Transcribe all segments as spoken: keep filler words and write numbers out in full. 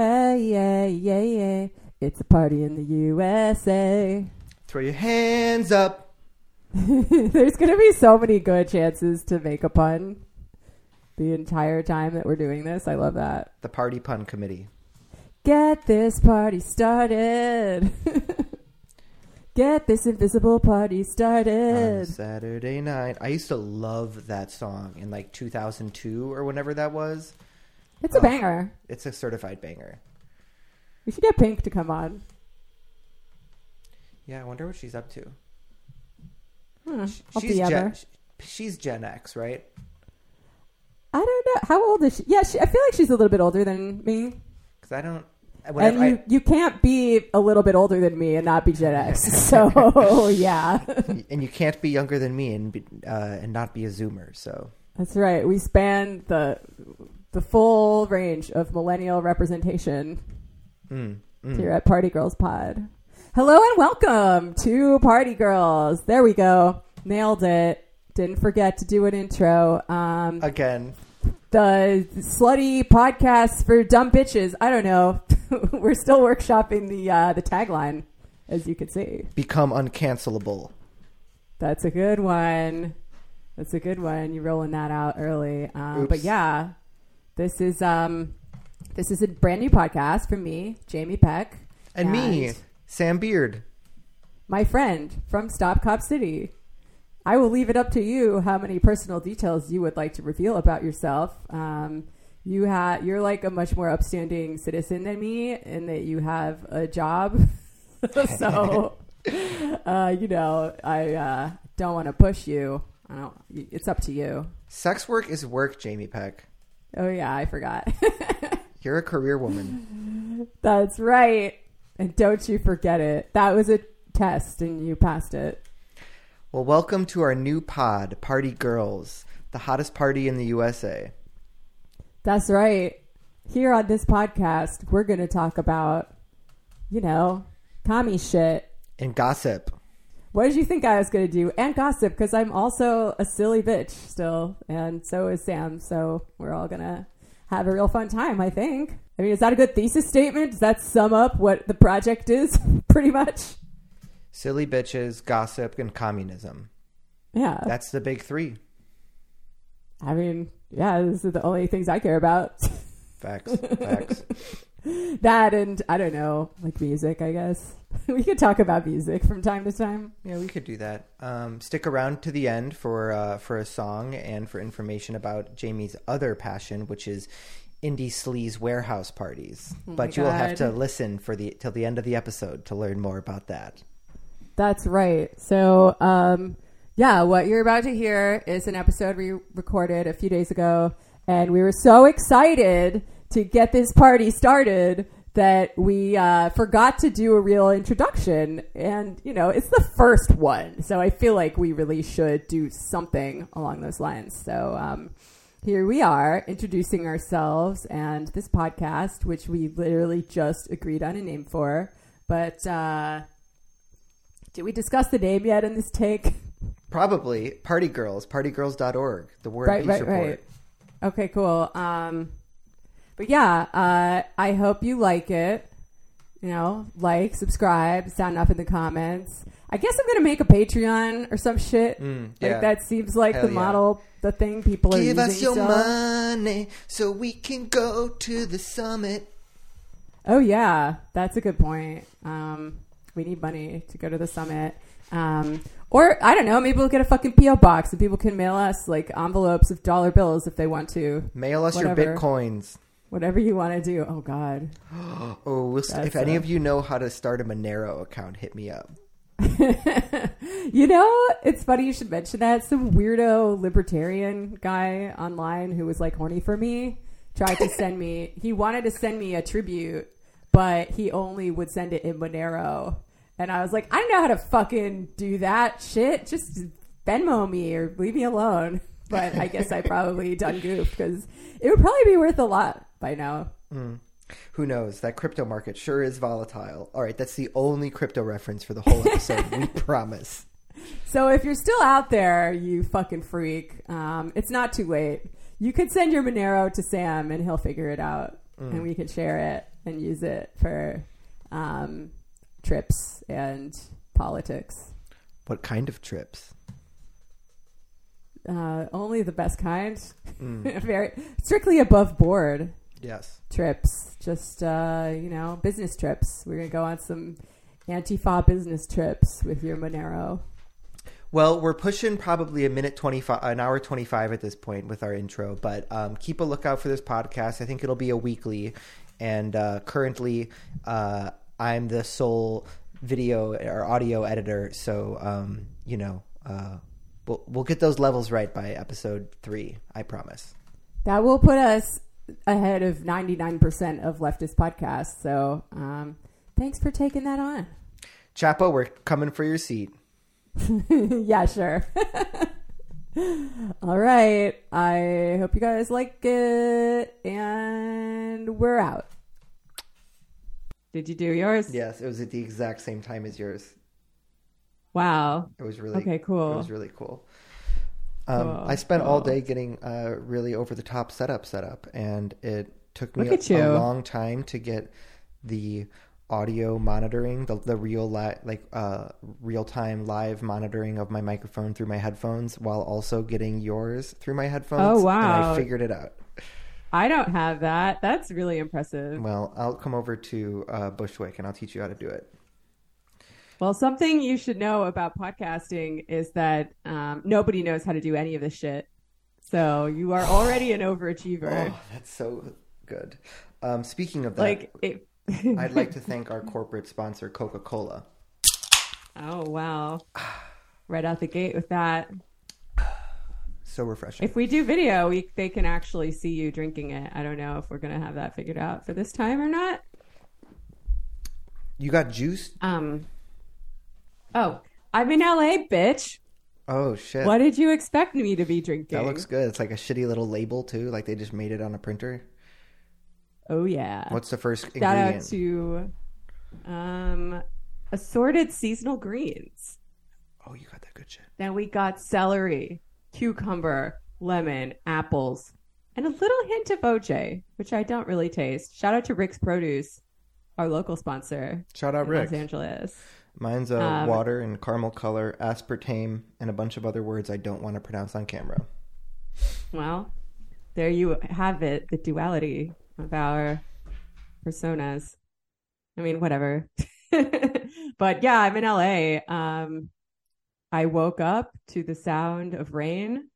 Hey, yeah, yeah, yeah. It's a party in the U S A. Throw your hands up. There's going to be so many good chances to make a pun the entire time that we're doing this. I love that. The Party Pun Committee. Get this party started. Get this invisible party started. On Saturday night. I used to love that song in like two thousand two or whenever that was. It's oh, a banger. It's a certified banger. We should get Pink to come on. Yeah, I wonder what she's up to. Hmm, I'll she's, Gen, she's Gen X, right? I don't know. How old is she? Yeah, she, I feel like she's a little bit older than me. Because I don't... And you, I, you can't be a little bit older than me and not be Gen X. So, yeah. And you can't be younger than me and be, uh, and not be a Zoomer. So that's right. We span the the full range of millennial representation mm, mm. here at Party Girls Pod. Hello and welcome to Party Girls. There we go. Nailed it. Didn't forget to do an intro. Um, Again. The slutty podcast for dumb bitches. I don't know. We're still workshopping the uh, the tagline, as you can see. Become uncancelable. That's a good one. That's a good one. You're rolling that out early. Um, but yeah, this is um, this is a brand new podcast from me, Jamie Peck, and, and me, Sam Beard, my friend from Stop Cop City. I will leave it up to you how many personal details you would like to reveal about yourself. Um, you ha- you're like a much more upstanding citizen than me in that you have a job. So, uh, you know, I uh, don't want to push you. I don't, it's up to you. Sex work is work, Jamie Peck. Oh, yeah, I forgot. You're a career woman. That's right. And don't you forget it. That was a test and you passed it. Well, welcome to our new pod, Party Girls, the hottest party in the U S A. That's right. Here on this podcast, we're going to talk about, you know, commie shit. And gossip. What did you think I was going to do? And gossip, because I'm also a silly bitch still, and so is Sam, so we're all going to have a real fun time, I think. I mean, is that a good thesis statement? Does that sum up what the project is, pretty much? Silly bitches, gossip, and communism. Yeah. That's the big three. I mean, yeah, those are the only things I care about. Facts. Facts. That and, I don't know, like music, I guess. We could talk about music from time to time. Yeah, we could do that. Um, stick around to the end for, uh, for a song and for information about Jamie's other passion, which is indie sleaze warehouse parties. Oh, but you will have to listen for the till the end of the episode to learn more about that. That's right. So, um, yeah, what you're about to hear is an episode we recorded a few days ago, and we were so excited to get this party started that we uh, forgot to do a real introduction. And, you know, it's the first one, so I feel like we really should do something along those lines. So um, here we are introducing ourselves and this podcast, which we literally just agreed on a name for, but... Uh, Did we discuss the name yet in this take? Probably. Party Girls. party girls dot org. The Word Peace Report. Right, right, right. Okay, cool. Um, but yeah, uh, I hope you like it. You know, like, subscribe, sound off in the comments. I guess I'm going to make a Patreon or some shit. Mm, yeah. Like that seems like Hell the yeah. model, the thing people Give are using. Give us your so. money so we can go to the summit. Oh, yeah. That's a good point. Um We need money to go to the summit. Um, or, I don't know, maybe we'll get a fucking P O box and people can mail us, like, envelopes of dollar bills if they want to. Mail us Whatever. your Bitcoins. Whatever you want to do. Oh, God. oh, we'll st- If a- any of you know how to start a Monero account, hit me up. You know, it's funny you should mention that. Some weirdo libertarian guy online who was, like, horny for me tried to send me... He wanted to send me a tribute. But he only would send it in Monero. And I was like, I don't know how to fucking do that shit. Just Venmo me or leave me alone. But I guess I probably done goofed because it would probably be worth a lot by now. Mm. Who knows? That crypto market sure is volatile. All right. That's the only crypto reference for the whole episode. We promise. So if you're still out there, you fucking freak. Um, it's not too late. You could send your Monero to Sam and he'll figure it out mm. and we can share it. and use it for um, trips and politics. What kind of trips? Uh, only the best kind. Mm. Very strictly above board. Yes. Trips. Just, uh, you know, business trips. We're going to go on some Antifa business trips with your Monero. Well, we're pushing probably a minute twenty-five, an hour twenty-five at this point with our intro, but um, keep a lookout for this podcast. I think it'll be a weekly, and uh, currently uh, I'm the sole video or audio editor, so, um, you know, uh, we'll, we'll get those levels right by episode three, I promise. That will put us ahead of ninety-nine percent of leftist podcasts, so um, thanks for taking that on. Chapo, we're coming for your seat. Yeah, sure. All right. I hope you guys like it, and we're out. Did you do yours? Yes, it was at the exact same time as yours. Wow. It was really okay. Cool. It was really cool. Um, cool. I spent cool. all day getting a uh, really over the top setup set up, and it took me a, a long time to get the audio monitoring, the the real li- like uh real time live monitoring of my microphone through my headphones, while also getting yours through my headphones. Oh wow! And I figured it out. I don't have that. That's really impressive. Well, I'll come over to uh, Bushwick and I'll teach you how to do it. Well, something you should know about podcasting is that um, nobody knows how to do any of this shit. So you are already an overachiever. Oh, that's so good. Um, speaking of that, like it. I'd like to thank our corporate sponsor, Coca-Cola. Oh, wow. Right out the gate with that. So refreshing. If we do video, we, they can actually see you drinking it. I don't know if we're going to have that figured out for this time or not. You got juice? Um. Oh, I'm in L A, bitch. Oh, shit. What did you expect me to be drinking? That looks good. It's like a shitty little label, too. Like they just made it on a printer. Oh, yeah. What's the first ingredient? Shout out to um, assorted seasonal greens. Oh, you got that good shit. Then we got celery, cucumber, lemon, apples, and a little hint of O J, which I don't really taste. Shout out to Rick's Produce, our local sponsor. Shout out, Rick. Los Angeles. Mine's a um, water and caramel color, aspartame, and a bunch of other words I don't want to pronounce on camera. Well, there you have it, the duality of our personas. I mean, whatever. But yeah, I'm in L A. Um, I woke up to the sound of rain,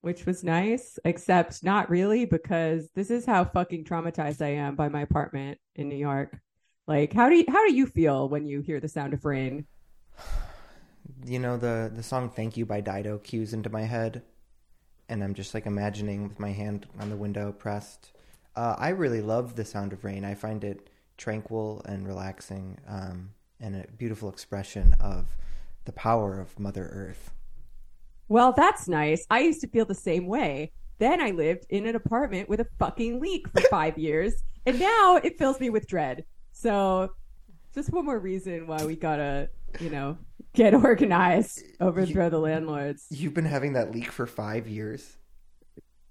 which was nice, except not really, because this is how fucking traumatized I am by my apartment in New York. Like, how do you, how do you feel when you hear the sound of rain? You know, the, the song Thank You by Dido cues into my head, and I'm just like imagining with my hand on the window pressed. Uh, I really love the sound of rain. I find it tranquil and relaxing, um, and a beautiful expression of the power of Mother Earth. Well, that's nice. I used to feel the same way. Then I lived in an apartment with a fucking leak for five years, and now it fills me with dread. So just one more reason why we gotta, you know, get organized, overthrow you, the landlords. You've been having that leak for five years?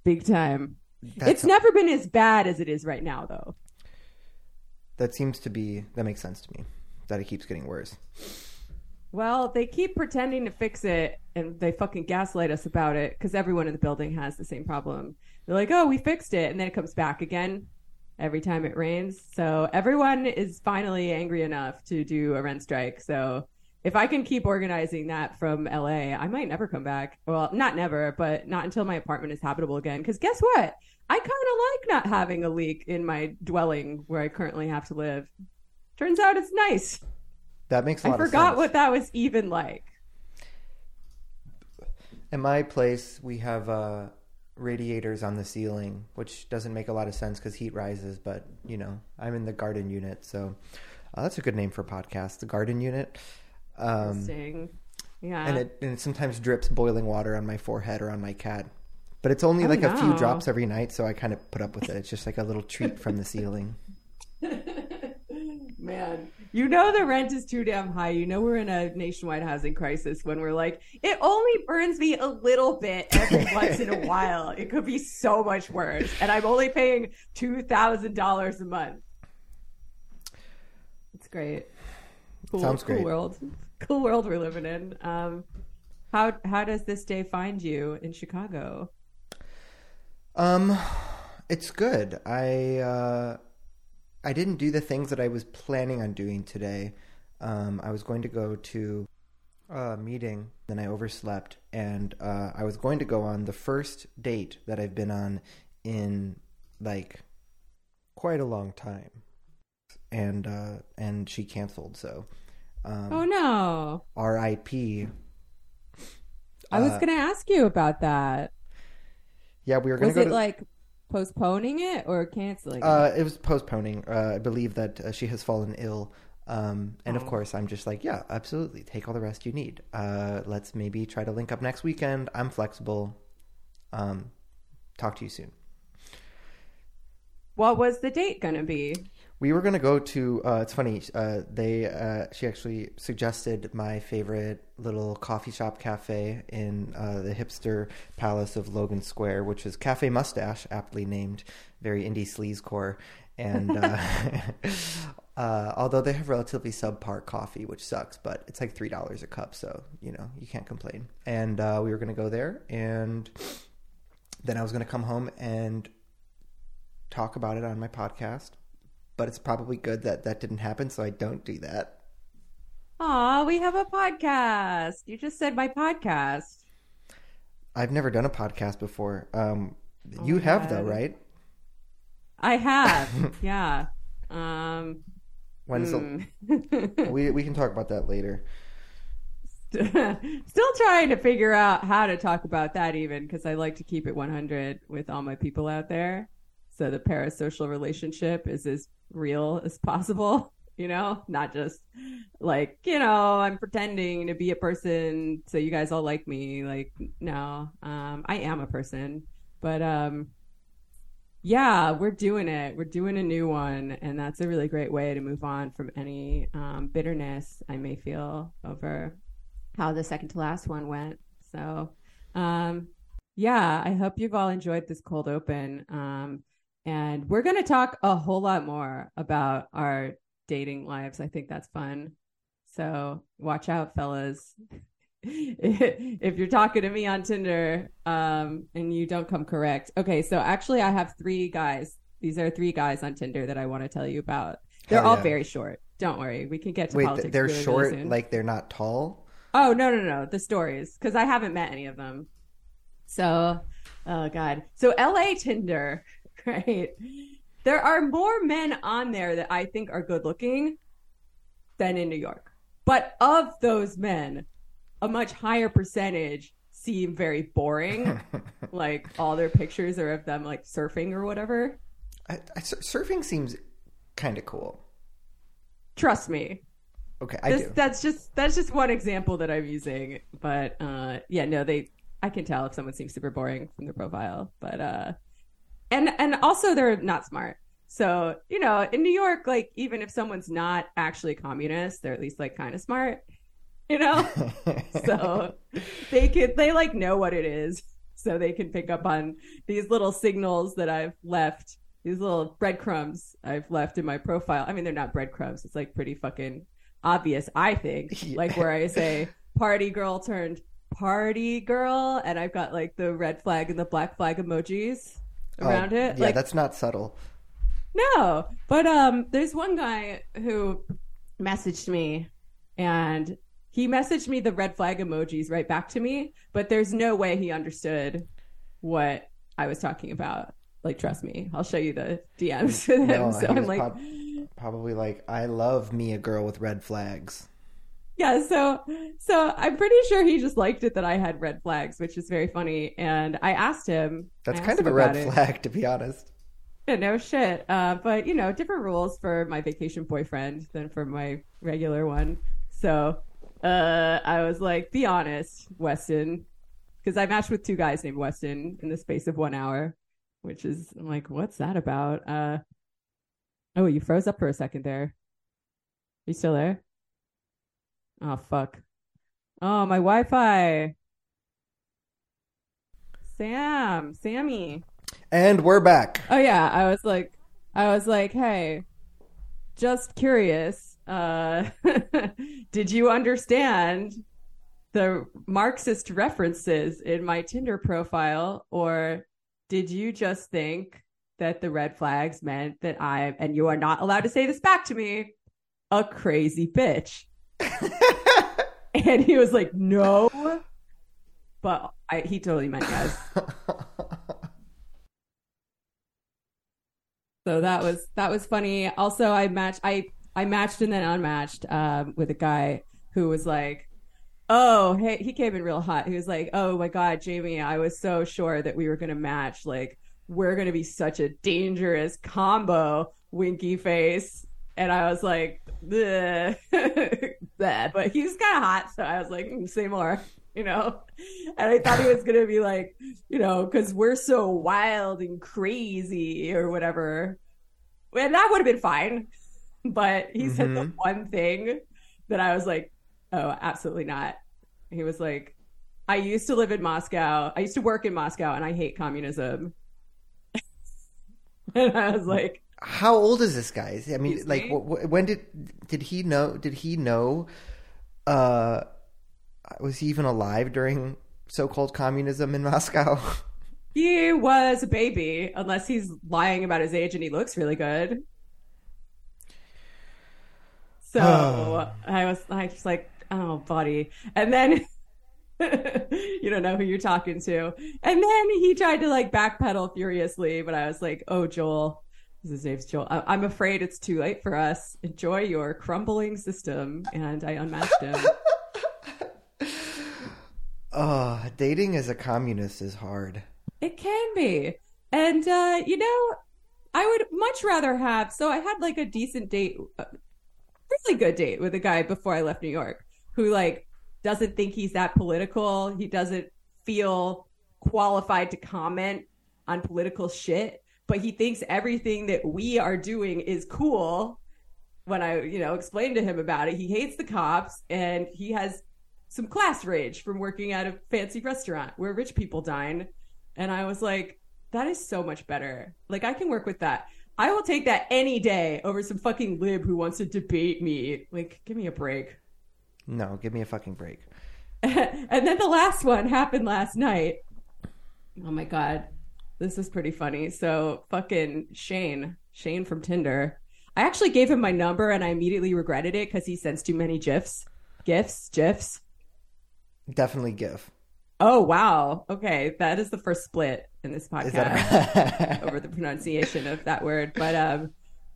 Big time. That's it's a... never been as bad as it is right now, though. That seems to be... That makes sense to me, that it keeps getting worse. Well, they keep pretending to fix it, and they fucking gaslight us about it, because everyone in the building has the same problem. They're like, oh, we fixed it, and then it comes back again every time it rains. So everyone is finally angry enough to do a rent strike. So if I can keep organizing that from L A, I might never come back. Well, not never, but not until my apartment is habitable again, because guess what? I kind of like not having a leak in my dwelling where I currently have to live. Turns out it's nice. That makes a lot of sense. I forgot what that was even like. In my place, we have uh, radiators on the ceiling, which doesn't make a lot of sense because heat rises. But, you know, I'm in the garden unit. So uh, that's a good name for a podcast, the garden unit. Um, Interesting. Yeah. And it, and it sometimes drips boiling water on my forehead or on my cat. But it's only oh, like no. a few drops every night, so I kind of put up with it. It's just like a little treat from the ceiling. Man, you know the rent is too damn high. You know we're in a nationwide housing crisis when we're like, it only burns me a little bit every once in a while. It could be so much worse. And I'm only paying two thousand dollars a month. It's great. Cool, Sounds cool great. world. Cool world we're living in. Um, how how does this day find you in Chicago? Um, it's good. I uh, I didn't do the things that I was planning on doing today. Um, I was going to go to a meeting, then I overslept, and uh, I was going to go on the first date that I've been on in like quite a long time, and uh, and she canceled. So, um, oh no, R I P. I was uh, going to ask you about that. Yeah, we were going to go. Was it to... like postponing it or canceling? Uh, it? it was postponing. Uh, I believe that uh, she has fallen ill. Um, and of course, I'm just like, yeah, absolutely. Take all the rest you need. Uh, let's maybe try to link up next weekend. I'm flexible. Um, talk to you soon. What was the date going to be? We were going to go to, uh, it's funny, uh, they, uh, she actually suggested my favorite little coffee shop cafe in uh, the hipster palace of Logan Square, which is Cafe Mustache, aptly named, very indie sleazecore. And uh, uh, although they have relatively subpar coffee, which sucks, but it's like three dollars a cup, so, you know, you can't complain. And uh, we were going to go there, and then I was going to come home and talk about it on my podcast. But it's probably good that that didn't happen, so I don't do that. Aw, we have a podcast. You just said my podcast. I've never done a podcast before. Um, oh you have, God. though, right? I have, yeah. Um, when is hmm. the... we, we can talk about that later. Still trying to figure out how to talk about that even, because I like to keep it one hundred with all my people out there. So the parasocial relationship is as real as possible, you know, not just like, you know, I'm pretending to be a person so you guys all like me. Like, no, um, I am a person. But um, yeah, we're doing it. We're doing a new one. And that's a really great way to move on from any um, bitterness I may feel over how the second to last one went. So, um, yeah, I hope you've all enjoyed this cold open. Um, And we're going to talk a whole lot more about our dating lives. I think that's fun. So watch out, fellas. If you're talking to me on Tinder um, and you don't come correct. Okay, so actually I have three guys. These are three guys on Tinder that I want to tell you about. They're Hell all yeah. very short. Don't worry. We can get to Wait, politics. Wait, they're really, short really like they're not tall? Oh, no, no, no. The stories. Because I haven't met any of them. So, oh, God. So L A Tinder... Right. There are more men on there that I think are good looking than in New York. But of those men, a much higher percentage seem very boring. Like all their pictures are of them like surfing or whatever. I, I, surfing seems kind of cool. Trust me. Okay, I this, do. That's just that's just one example that I'm using. But uh, yeah, no, they I can tell if someone seems super boring from their profile. But uh And and also they're not smart. So, you know, in New York, like, even if someone's not actually communist, they're at least like kind of smart, you know? So they could they like know what it is. So they can pick up on these little signals that I've left, these little breadcrumbs I've left in my profile. I mean, they're not breadcrumbs. It's like pretty fucking obvious, I think, yeah. Like where I say party girl turned party girl. And I've got like the red flag and the black flag emojis. Around oh, it yeah like, that's not subtle no but um there's one guy who messaged me and he messaged me the red flag emojis right back to me, but there's no way he understood what I was talking about. Like, trust me, I'll show you the D Ms with him. No, so I'm like prob- probably like I love me a girl with red flags. Yeah, so so I'm pretty sure he just liked it that I had red flags, which is very funny. And I asked him. That's asked kind of a red flag, it. to be honest. Yeah, no shit. Uh, but, you know, different rules for my vacation boyfriend than for my regular one. So uh, I was like, be honest, Weston, because I matched with two guys named Weston in the space of one hour, which is, I'm like, what's that about? Uh, oh, you froze up for a second there. Are you still there? Oh, fuck. Oh, my Wi-Fi. Sam, Sammy. And we're back. Oh, yeah. I was like, I was like, hey, just curious. uh, did you understand the Marxist references in my Tinder profile, or did you just think that the red flags meant that I, and you are not allowed to say this back to me, a crazy bitch? And he was like, no, but I, he totally meant yes. So that was, that was funny. Also, I matched, I, I matched and then unmatched um, with a guy who was like, oh, hey, he came in real hot. He was like, oh my God, Jamie, I was so sure that we were going to match. Like, we're going to be such a dangerous combo, winky face. And I was like, bleh. But he was kind of hot. So I was like, mm, say more, you know? And I thought he was going to be like, you know, because we're so wild and crazy or whatever. And that would have been fine. But he mm-hmm. said the one thing that I was like, oh, absolutely not. He was like, I used to live in Moscow. I used to work in Moscow, and I hate communism. And I was like, how old is this guy? I mean, like, w- when did did he know? Did he know? Uh, was he even alive during so-called communism in Moscow? He was a baby, unless he's lying about his age, and he looks really good. So oh. I was, I was just like, oh, buddy. And then you don't know who you're talking to. And then he tried to like backpedal furiously, but I was like, oh, Joel, his name's Joel, I- I'm afraid it's too late for us. Enjoy your crumbling system. And I unmatched him. Oh, dating as a communist is hard. It can be. And, uh, you know, I would much rather have, so I had like a decent date, really good date with a guy before I left New York who like, doesn't think he's that political. He doesn't feel qualified to comment on political shit, but he thinks everything that we are doing is cool. When I, you know, explained to him about it, he hates the cops and he has some class rage from working at a fancy restaurant where rich people dine. And I was like, that is so much better. Like, I can work with that. I will take that any day over some fucking lib who wants to debate me. Like, give me a break. No, give me a fucking break. And then the last one happened last night. Oh my God. This is pretty funny. So fucking Shane, Shane from Tinder. I actually gave him my number and I immediately regretted it because he sends too many GIFs. GIFs? GIFs? Definitely GIF. Oh, wow. Okay. That is the first split in this podcast that... over the pronunciation of that word. But, um,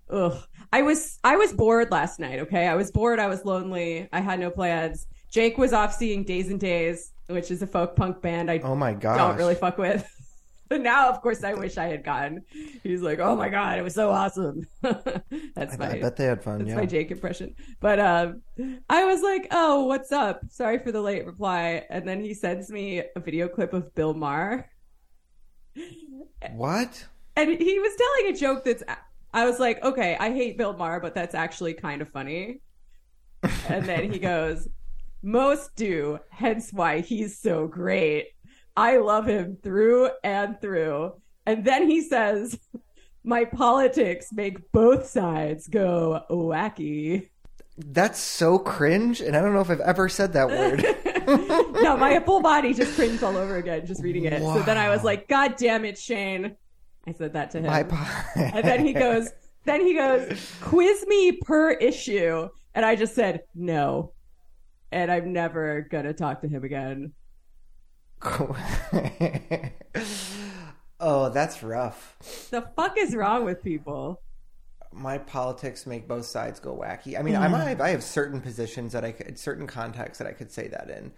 Ugh. I was I was bored last night, okay? I was bored, I was lonely, I had no plans. Jake was off seeing Days and Days, which is a folk punk band I oh my gosh. don't really fuck with. But now, of course, I wish I had gone. He's like, oh my God, it was so awesome. That's I, my, I bet they had fun, that's yeah. my Jake impression. But um, I was like, oh, what's up? Sorry for the late reply. And then he sends me a video clip of Bill Maher. What? And he was telling a joke that's... I was like, okay, I hate Bill Maher, but that's actually kind of funny. And then he goes, most do, hence why he's so great. I love him through and through. And then he says, my politics make both sides go wacky. That's so cringe. And I don't know if I've ever said that word. No, my full body just cringed all over again, just reading it. Wow. So then I was like, God damn it, Shane. I said that to him. And then he goes, then he goes, quiz me per issue. And I just said, no. And I'm never going to talk to him again. Oh, that's rough. The fuck is wrong with people? My politics make both sides go wacky. I mean, I might, I have certain positions that I could, certain contexts that I could say that in.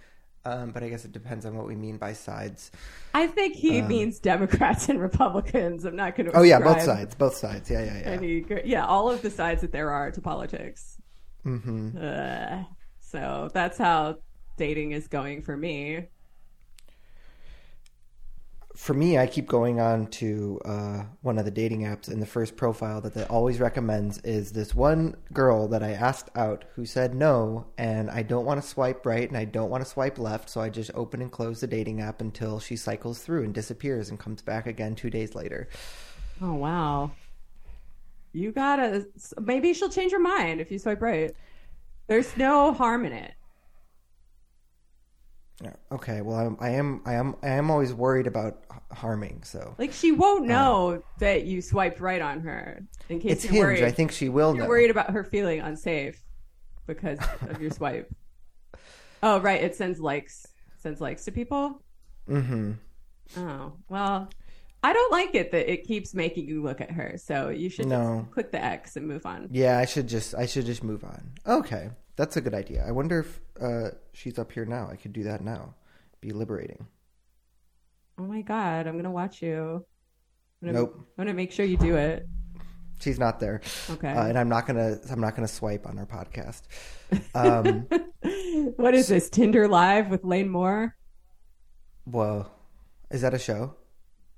Um, but I guess it depends on what we mean by sides. I think he um, means Democrats and Republicans. I'm not going to. Oh, yeah, both sides. Both sides. Yeah, yeah, yeah. Any, yeah, all of the sides that there are to politics. Mm-hmm. Uh, so that's how dating is going for me. For me, I keep going on to uh, one of the dating apps, and the first profile that that always recommends is this one girl that I asked out who said no, and I don't want to swipe right and I don't want to swipe left, so I just open and close the dating app until she cycles through and disappears and comes back again two days later. Oh, wow. you gotta, maybe she'll change her mind if you swipe right. There's no harm in it. Okay, well, I'm, I am, I am, I am always worried about harming. So, like, she won't know um, that you swiped right on her. In case it's you're Hinge. Worried, I think she will. You're know. Worried about her feeling unsafe because of your swipe. Oh, right. It sends likes. It sends likes to people. Mm-hmm. Oh well, I don't like it that it keeps making you look at her. So you should no. just click the X and move on. Yeah, I should just, I should just move on. Okay. That's a good idea. I wonder if uh, she's up here now. I could do that now. Be liberating. Oh my God. I'm going to watch you. I'm gonna, nope. I'm going to make sure you do it. She's not there. Okay. Uh, and I'm not going to, I'm not going to swipe on our podcast. Um, what is so, this? Tinder Live with Lane Moore? Whoa. Is that a show?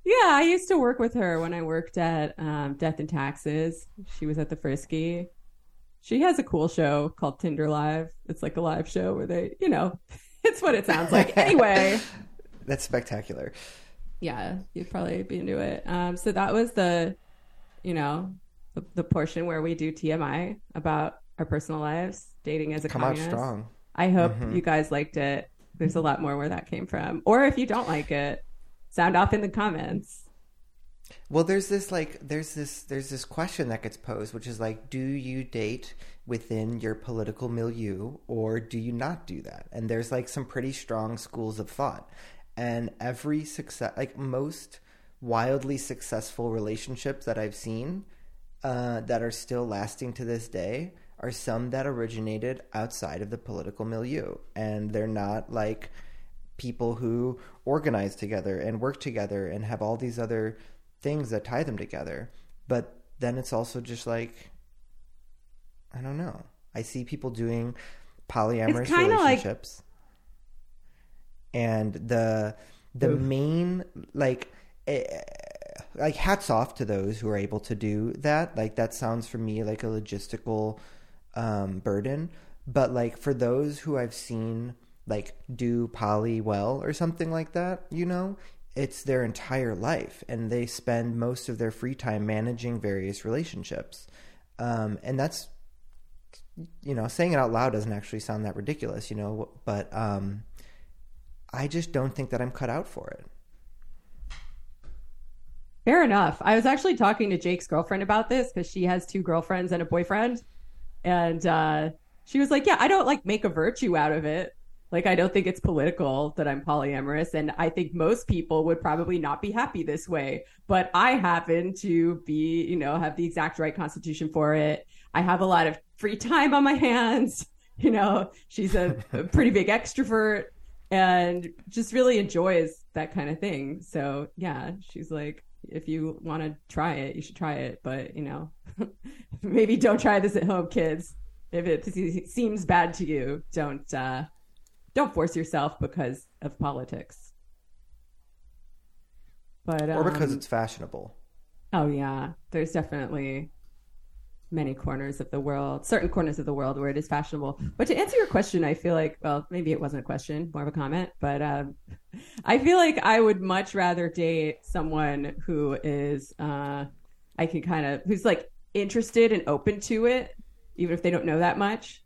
Yeah. I used to work with her when I worked at um, Death and Taxes. She was at the Frisky. She has a cool show called Tinder Live. It's like a live show where they, you know, it's what it sounds like. Anyway. That's spectacular. Yeah, you'd probably be into it. Um, so that was the, you know, the, the portion where we do T M I about our personal lives, dating as a Come communist. Out strong. I hope mm-hmm. you guys liked it. There's a lot more where that came from. Or if you don't like it, sound off in the comments. Well, there's this like there's this there's this question that gets posed, which is like, do you date within your political milieu or do you not do that? And there's like some pretty strong schools of thought. And every success, like most wildly successful relationships that I've seen uh, that are still lasting to this day are some that originated outside of the political milieu, and they're not like people who organize together and work together and have all these other things that tie them together. But then it's also just like, I don't know. I see people doing polyamorous relationships. Like... And the the Oof. main, like, eh, like hats off to those who are able to do that. Like, that sounds for me like a logistical um, burden. But like for those who I've seen like do poly well or something like that, you know, it's their entire life, and they spend most of their free time managing various relationships. Um, and that's, you know, saying it out loud doesn't actually sound that ridiculous, you know, but um, I just don't think that I'm cut out for it. Fair enough. I was actually talking to Jake's girlfriend about this because she has two girlfriends and a boyfriend. And uh, she was like, yeah, I don't like make a virtue out of it. Like, I don't think it's political that I'm polyamorous, and I think most people would probably not be happy this way. But I happen to be, you know, have the exact right constitution for it. I have a lot of free time on my hands. You know, she's a, a pretty big extrovert and just really enjoys that kind of thing. So, yeah, she's like, if you want to try it, you should try it. But, you know, maybe don't try this at home, kids. If it seems bad to you, don't... Uh, Don't force yourself because of politics. But, um, or because it's fashionable. Oh, yeah. There's definitely many corners of the world, certain corners of the world where it is fashionable. But to answer your question, I feel like, well, maybe it wasn't a question, more of a comment. But um, I feel like I would much rather date someone who is, uh, I can kind of, who's like interested and open to it, even if they don't know that much.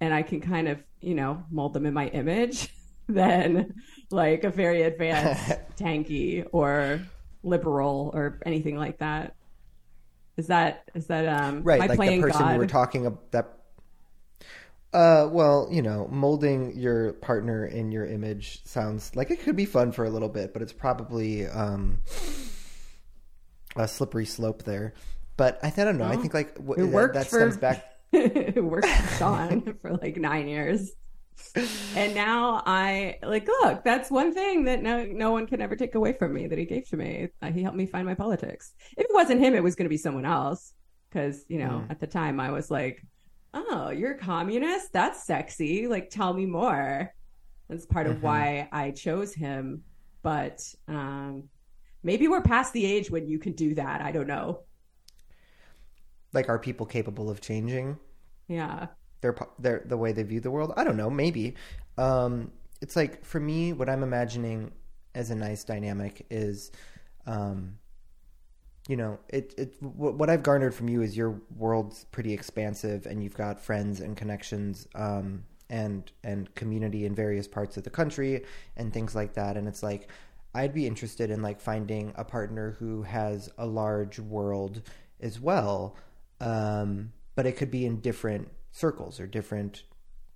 And I can kind of, you know, mold them in my image than like a very advanced tanky or liberal or anything like that. Is that, is that, um, right? Like the person God? We were talking about that. Uh, well, you know, molding your partner in your image sounds like it could be fun for a little bit, but it's probably, um, a slippery slope there. But I, I don't know. Oh, I think like w- it that, that for... stems back. Worked with Sean for like nine years, and now I like look. That's one thing that no no one can ever take away from me that he gave to me. Uh, he helped me find my politics. If it wasn't him, it was going to be someone else. Because you know, mm. at the time I was like, "Oh, you're a communist? That's sexy. Like, tell me more." That's part of mm-hmm. why I chose him. But um, maybe we're past the age when you can do that. I don't know. Like, are people capable of changing? Yeah, their their the way they view the world. I don't know. Maybe um, it's like for me, what I'm imagining as a nice dynamic is um, you know, it, it, what I've garnered from you is your world's pretty expansive, and you've got friends and connections, um, and, and community in various parts of the country and things like that. And it's like, I'd be interested in like finding a partner who has a large world as well. Um, but it could be in different circles or different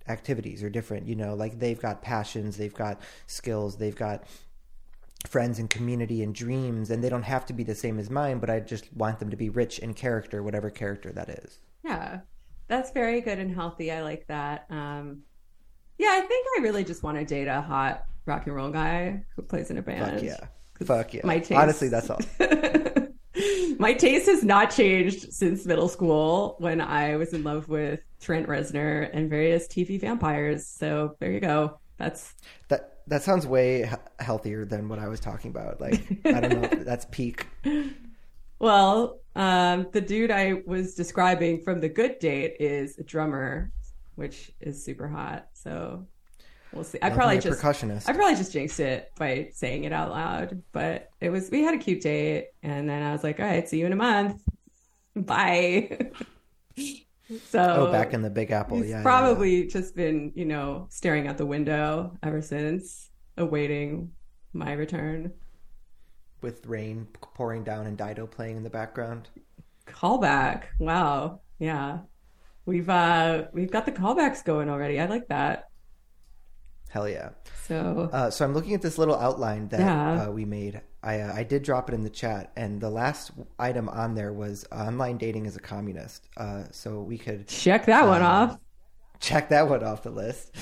activities or different, you know, like they've got passions, they've got skills, they've got friends and community and dreams, and they don't have to be the same as mine, but I just want them to be rich in character, whatever character that is. Yeah, that's very good and healthy. I like that. Um, yeah, I think I really just want to date a hot rock and roll guy who plays in a band. Fuck yeah. Fuck yeah. My taste... Honestly, that's all. My taste has not changed since middle school when I was in love with Trent Reznor and various T V vampires. So there you go. That's... that. That sounds way healthier than what I was talking about. Like, I don't know if that's peak. Well, um, the dude I was describing from The Good Date is a drummer, which is super hot. So we'll see. I probably just percussionist. I probably just jinxed it by saying it out loud. But it was we had a cute date, and then I was like, all right, see you in a month. Bye. So oh, back in the Big Apple, yeah. Probably yeah. Just been, you know, staring out the window ever since, awaiting my return. With rain pouring down and Dido playing in the background. Callback, wow, yeah. We've uh, we've got the callbacks going already. I like that. Hell yeah. So, uh, so I'm looking at this little outline that yeah. uh, we made. I uh, I did drop it in the chat, and the last item on there was uh, online dating as a communist. Uh, so we could check that uh, one off. Check that one off the list.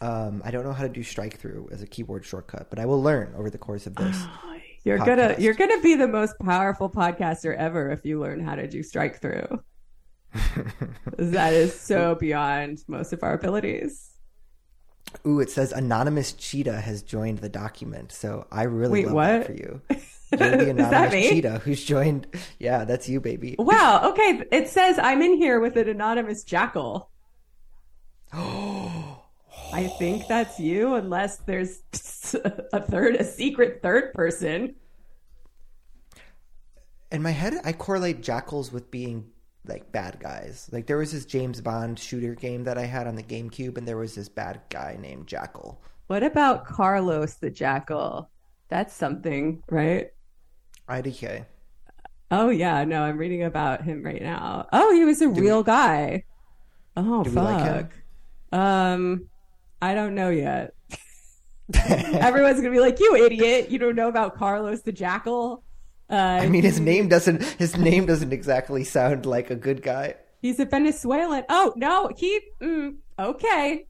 Um, I don't know how to do strike through as a keyboard shortcut, but I will learn over the course of this. Oh, you're podcast. gonna you're gonna be the most powerful podcaster ever if you learn how to do strike through. That is so beyond most of our abilities. Ooh, it says anonymous cheetah has joined the document. So I really Wait, love what? that for you. You're the anonymous cheetah who's joined. Yeah, that's you, baby. Wow. Okay. It says I'm in here with an anonymous jackal. Oh. I think that's you, unless there's a third, a secret third person. In my head, I correlate jackals with being like bad guys. Like there was this James Bond shooter game that I had on the GameCube, and there was this bad guy named Jackal. What about Carlos the Jackal? That's something, right? I D K. Oh yeah, no, I'm reading about him right now. Oh, he was a do real we, guy. Oh fuck. Like um, I don't know yet. Everyone's gonna be like, "You idiot! You don't know about Carlos the Jackal." Uh, I mean, his name doesn't his name doesn't exactly sound like a good guy. He's a Venezuelan. Oh, no, he. Mm, OK,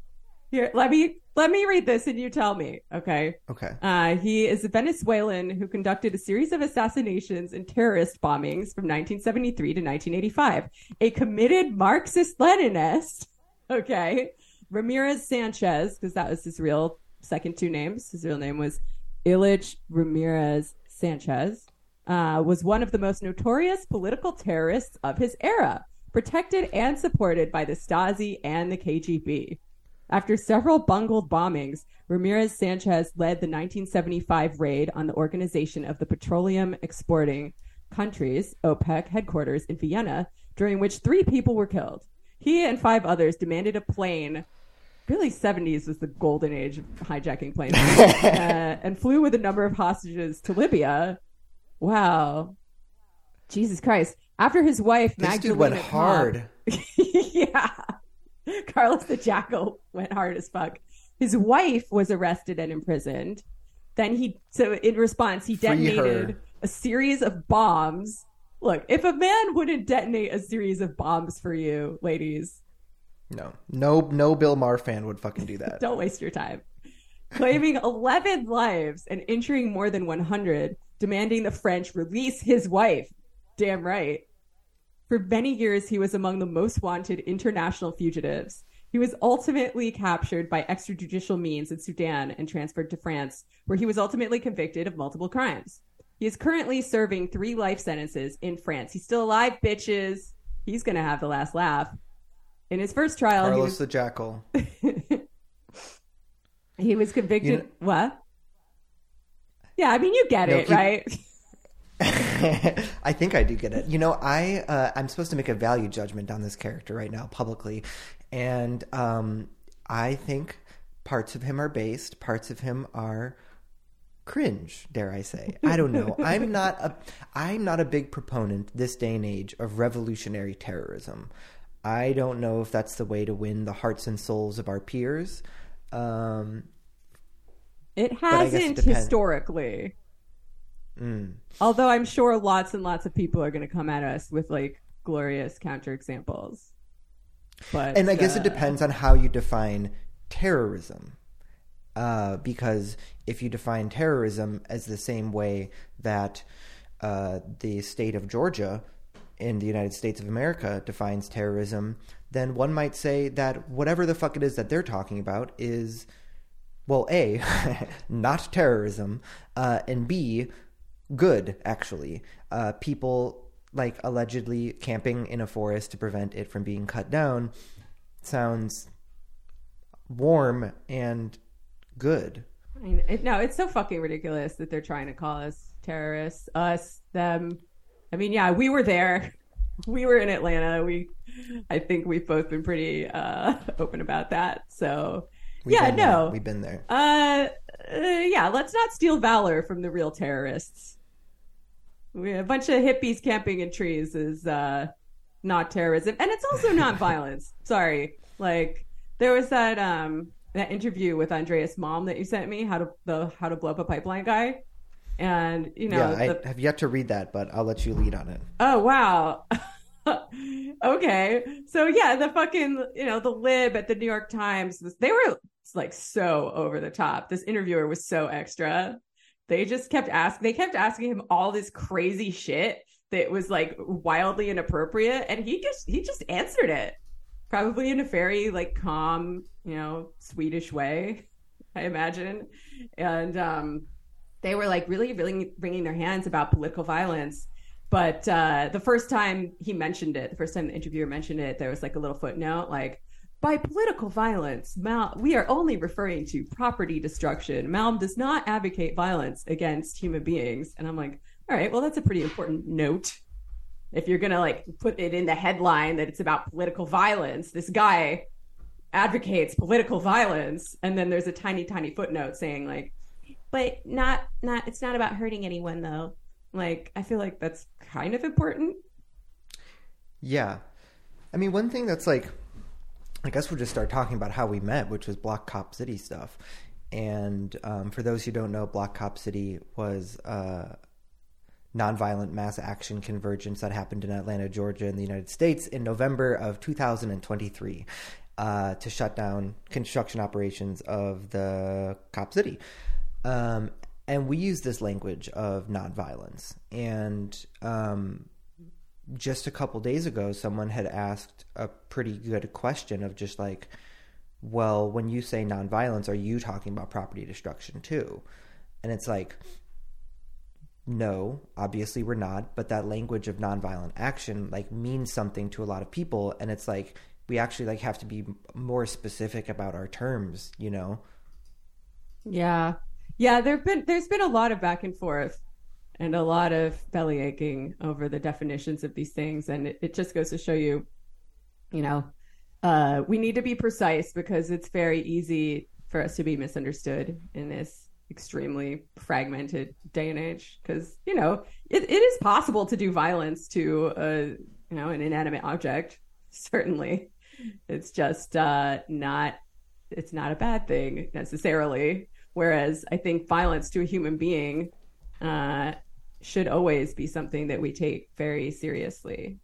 here, let me let me read this and you tell me. OK, OK. Uh, he is a Venezuelan who conducted a series of assassinations and terrorist bombings from nineteen seventy-three to nineteen eighty-five. A committed Marxist Leninist. OK, Ramirez Sanchez, because that was his real second two names. His real name was Ilich Ramirez Sanchez. Uh, was one of the most notorious political terrorists of his era, protected and supported by the Stasi and the K G B. After several bungled bombings, Ramirez Sanchez led the nineteen seventy-five raid on the Organization of the Petroleum Exporting Countries, OPEC, headquarters in Vienna, during which three people were killed. He and five others demanded a plane. Really, seventies was the golden age of hijacking planes, uh, and flew with a number of hostages to Libya. Wow. Jesus Christ. After his wife, this Magdalena... This dude went hard. Yeah. Carlos the Jackal went hard as fuck. His wife was arrested and imprisoned. Then he... So in response, he detonated a series of bombs. Look, if a man wouldn't detonate a series of bombs for you, ladies... No. No, no Bill Maher fan would fucking do that. Don't waste your time. Claiming eleven lives and injuring more than one hundred... demanding the French release his wife. Damn right. For many years, he was among the most wanted international fugitives. He was ultimately captured by extrajudicial means in Sudan and transferred to France, where he was ultimately convicted of multiple crimes. He is currently serving three life sentences in France. He's still alive, bitches. He's going to have the last laugh. In his first trial... Carlos he was... the Jackal. He was convicted... You know... What? Yeah, I mean, you get no, it, keep... right? I think I do get it. You know, I uh, I'm supposed to make a value judgment on this character right now publicly, and um, I think parts of him are based, parts of him are cringe, dare I say. I don't know. I'm not a I'm not a big proponent this day and age of revolutionary terrorism. I don't know if that's the way to win the hearts and souls of our peers. Um, it hasn't it historically. Mm. Although I'm sure lots and lots of people are going to come at us with like glorious counterexamples. But and I guess uh, it depends on how you define terrorism. Uh, because if you define terrorism as the same way that uh, the state of Georgia in the United States of America defines terrorism, then one might say that whatever the fuck it is that they're talking about is, well, A, not terrorism, uh, and B, good, actually. Uh, people, like, allegedly camping in a forest to prevent it from being cut down sounds warm and good. I mean, it, no, it's so fucking ridiculous that they're trying to call us terrorists, us, them. I mean, yeah, we were there. We were in Atlanta. We, I think we've both been pretty uh, open about that. So, we've yeah, no. There. We've been there. Uh, uh, yeah, let's not steal valor from the real terrorists. We, a bunch of hippies camping in trees is uh, not terrorism. And it's also not violence. Sorry. Like, there was that... Um, that interview with Andreas' mom that you sent me, how to the how to blow up a pipeline guy, and you know, yeah, the... I have yet to read that, but I'll let you lead on it. Oh wow, okay. So yeah, the fucking you know the lib at the New York Times, they were like so over the top. This interviewer was so extra. They just kept asking. They kept asking him all this crazy shit that was like wildly inappropriate, and he just he just answered it. Probably in a very like calm, you know, Swedish way, I imagine. And um, they were like really, really wringing their hands about political violence. But uh, the first time he mentioned it, the first time the interviewer mentioned it, there was like a little footnote, like, by political violence, Mal, we are only referring to property destruction. Malm does not advocate violence against human beings. And I'm like, all right, well, that's a pretty important note. If you're going to like put it in the headline that it's about political violence, this guy advocates political violence. And then there's a tiny, tiny footnote saying like, but not, not, it's not about hurting anyone though. Like, I feel like that's kind of important. Yeah. I mean, one thing that's like, I guess we'll just start talking about how we met, which was Block Cop City stuff. And um, for those who don't know, Block Cop City was, uh, nonviolent mass action convergence that happened in Atlanta, Georgia, in the United States in November of two thousand twenty-three uh, to shut down construction operations of the Cop City. Um, and we use this language of nonviolence. And um, just a couple days ago, someone had asked a pretty good question of just like, well, when you say nonviolence, are you talking about property destruction too? And it's like... No, obviously we're not, but that language of nonviolent action like means something to a lot of people, and it's like we actually like have to be more specific about our terms, you know? Yeah. Yeah, there've been there's been a lot of back and forth and a lot of belly aching over the definitions of these things, and it, it just goes to show you, you know, uh, we need to be precise because it's very easy for us to be misunderstood in this extremely fragmented day and age, because you know it, it is possible to do violence to a you know an inanimate object. Certainly, it's just uh, not it's not a bad thing necessarily. Whereas I think violence to a human being uh, should always be something that we take very seriously.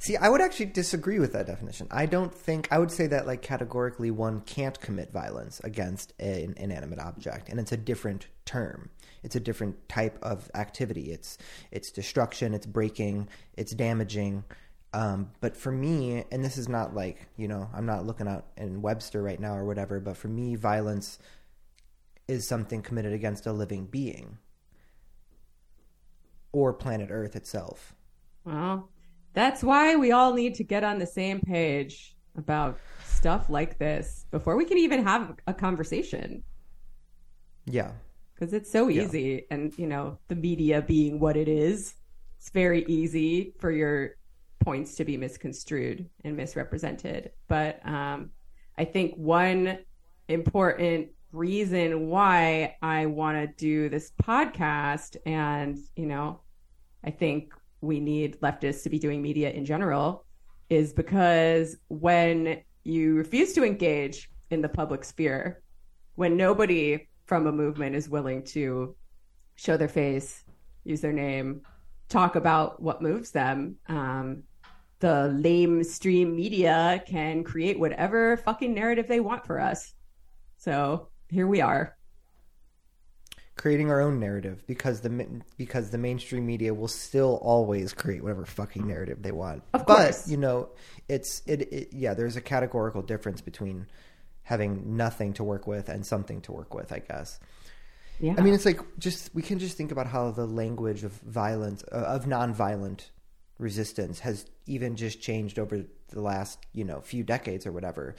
See, I would actually disagree with that definition. I don't think, I would say that like categorically one can't commit violence against an inanimate object, and it's a different term. It's a different type of activity. It's it's destruction, it's breaking, it's damaging. Um, but for me, and this is not like, you know, I'm not looking out in Webster right now or whatever, but for me, violence is something committed against a living being or planet Earth itself. Wow. That's why we all need to get on the same page about stuff like this before we can even have a conversation. Yeah. because it's so easy. Yeah. And, you know, the media being what it is, it's very easy for your points to be misconstrued and misrepresented. But um, I think one important reason why I want to do this podcast, and, you know, I think we need leftists to be doing media in general, is because when you refuse to engage in the public sphere, when nobody from a movement is willing to show their face, use their name, talk about what moves them, um, the lamestream media can create whatever fucking narrative they want for us. So here we are, creating our own narrative, because the because the mainstream media will still always create whatever fucking narrative they want. Of course. But, you know, it's it, it yeah, there's a categorical difference between having nothing to work with and something to work with, I guess. Yeah. I mean, it's like, just, we can just think about how the language of violence, uh, of nonviolent resistance has even just changed over the last, you know, few decades or whatever.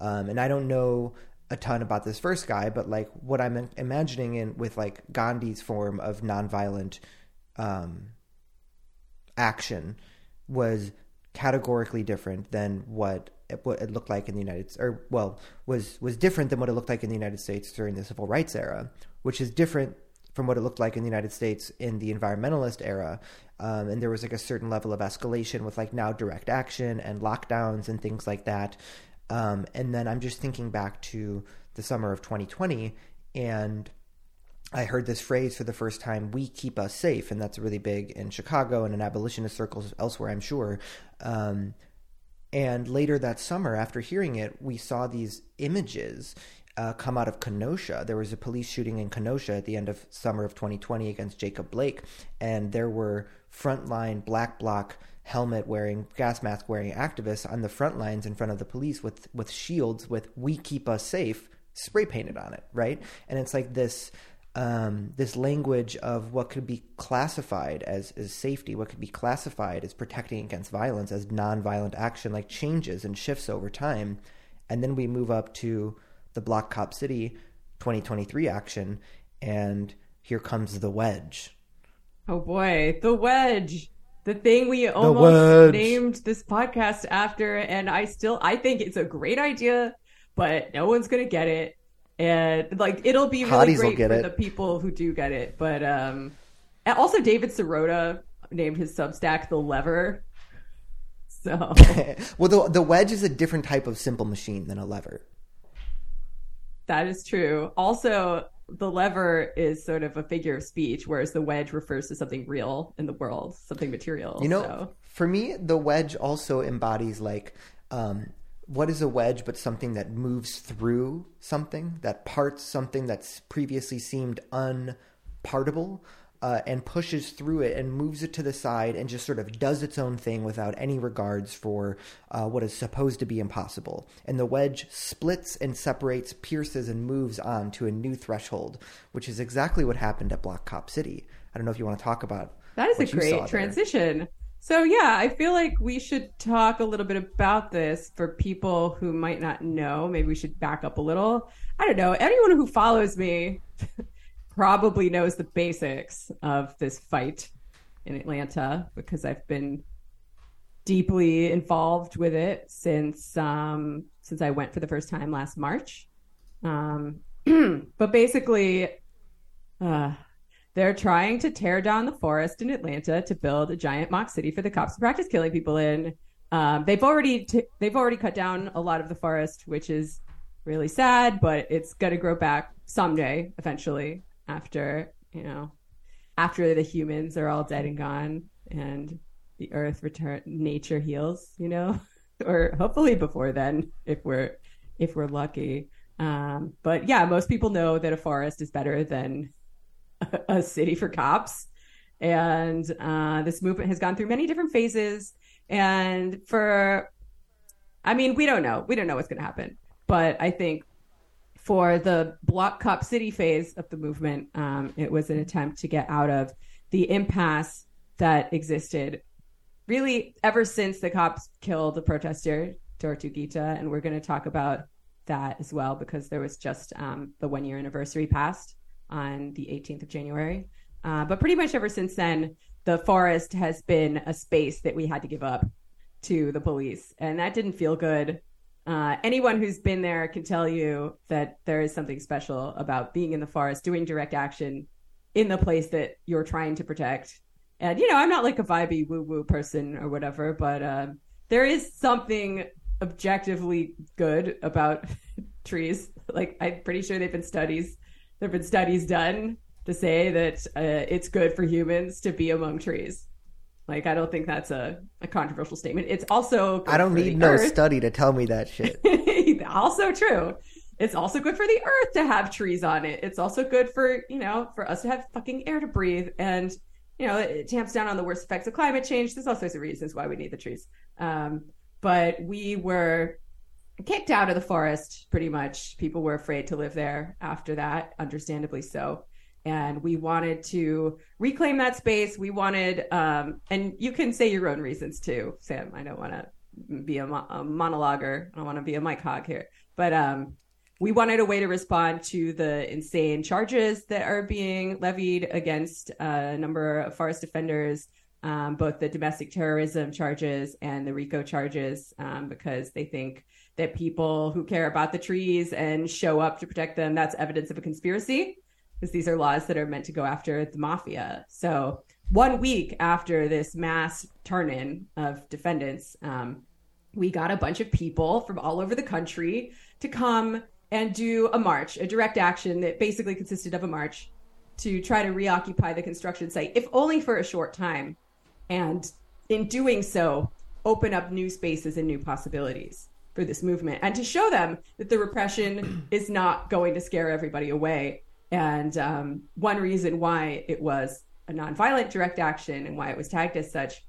Um, and I don't know a ton about this first guy, but like what I'm imagining in with like Gandhi's form of nonviolent um, action was categorically different than what it, what it looked like in the United, or well, was was different than what it looked like in the United States during the Civil Rights era, which is different from what it looked like in the United States in the environmentalist era. Um, and there was like a certain level of escalation with like now direct action and lockdowns and things like that. Um, and then I'm just thinking back to the summer of twenty twenty, and I heard this phrase for the first time, "we keep us safe," and that's really big in Chicago and in abolitionist circles elsewhere, I'm sure. Um, and later that summer, after hearing it, we saw these images uh, come out of Kenosha. There was a police shooting in Kenosha at the end of summer of twenty twenty against Jacob Blake, and there were frontline black bloc helmet-wearing, gas-mask-wearing activists on the front lines in front of the police with with shields with "we keep us safe" spray-painted on it, right? And it's like this um, this language of what could be classified as, as safety, what could be classified as protecting against violence, as nonviolent action, like changes and shifts over time. And then we move up to the Block Cop City twenty twenty-three action, and here comes the wedge. Oh boy, the wedge. The thing we almost named this podcast after, and I still, I think it's a great idea, but no one's going to get it. And like, it'll be really great for the people who do get it. But um, also David Sirota named his Substack The Lever. So, well, the, the wedge is a different type of simple machine than a lever. That is true. Also, the lever is sort of a figure of speech, whereas the wedge refers to something real in the world, something material. You know, so. For me, the wedge also embodies like, um, what is a wedge but something that moves through something, that parts something that's previously seemed unpartable, uh, and pushes through it and moves it to the side and just sort of does its own thing without any regards for uh, what is supposed to be impossible. And the wedge splits and separates, pierces, and moves on to a new threshold, which is exactly what happened at Block Cop City. I don't know if you want to talk about that. Is a great transition there. So yeah, I feel like we should talk a little bit about this for people who might not know. Maybe we should back up a little. I don't know. Anyone who follows me probably knows the basics of this fight in Atlanta, because I've been deeply involved with it since um, since I went for the first time last March. Um, but basically, uh, they're trying to tear down the forest in Atlanta to build a giant mock city for the cops to practice killing people in. Um, they've already t- they've already cut down a lot of the forest, which is really sad, but it's gonna grow back someday, eventually. After, you know, after the humans are all dead and gone and the earth return, nature heals, you know, or hopefully before then, if we're, if we're lucky. Um, but yeah, most people know that a forest is better than a, a city for cops. And uh, this movement has gone through many different phases. And for, I mean, we don't know, we don't know what's going to happen, but I think for the Block Cop City phase of the movement, um, it was an attempt to get out of the impasse that existed really ever since the cops killed the protester, Tortuguita. And we're going to talk about that as well, because there was just um, the one year anniversary passed on the eighteenth of January. Uh, but pretty much ever since then, the forest has been a space that we had to give up to the police. And that didn't feel good. Uh, anyone who's been there can tell you that there is something special about being in the forest, doing direct action in the place that you're trying to protect. And, you know, I'm not like a vibey woo-woo person or whatever, but uh, there is something objectively good about trees. Like, I'm pretty sure they've been studies. There have been studies done to say that uh, it's good for humans to be among trees. Like, I don't think that's a, a controversial statement. It's also good I don't for need no earth. Study to tell me that shit. Also true. It's also good for the earth to have trees on it. It's also good for, you know, for us to have fucking air to breathe. And, you know, it tamps down on the worst effects of climate change. There's all sorts of reasons why we need the trees. Um, but we were kicked out of the forest, pretty much. People were afraid to live there after that, understandably so. And we wanted to reclaim that space. We wanted, um, and you can say your own reasons too, Sam. I don't want to be a, mo- a monologuer. I don't want to be a mic hog here. But um, we wanted a way to respond to the insane charges that are being levied against a number of forest defenders, um, both the domestic terrorism charges and the RICO charges, um, because they think that people who care about the trees and show up to protect them, that's evidence of a conspiracy. Because these are laws that are meant to go after the mafia. So one week after this mass turn-in of defendants, um, we got a bunch of people from all over the country to come and do a march, a direct action that basically consisted of a march to try to reoccupy the construction site, if only for a short time. And in doing so, open up new spaces and new possibilities for this movement, and to show them that the repression is not going to scare everybody away. And um, one reason why it was a nonviolent direct action and why it was tagged as such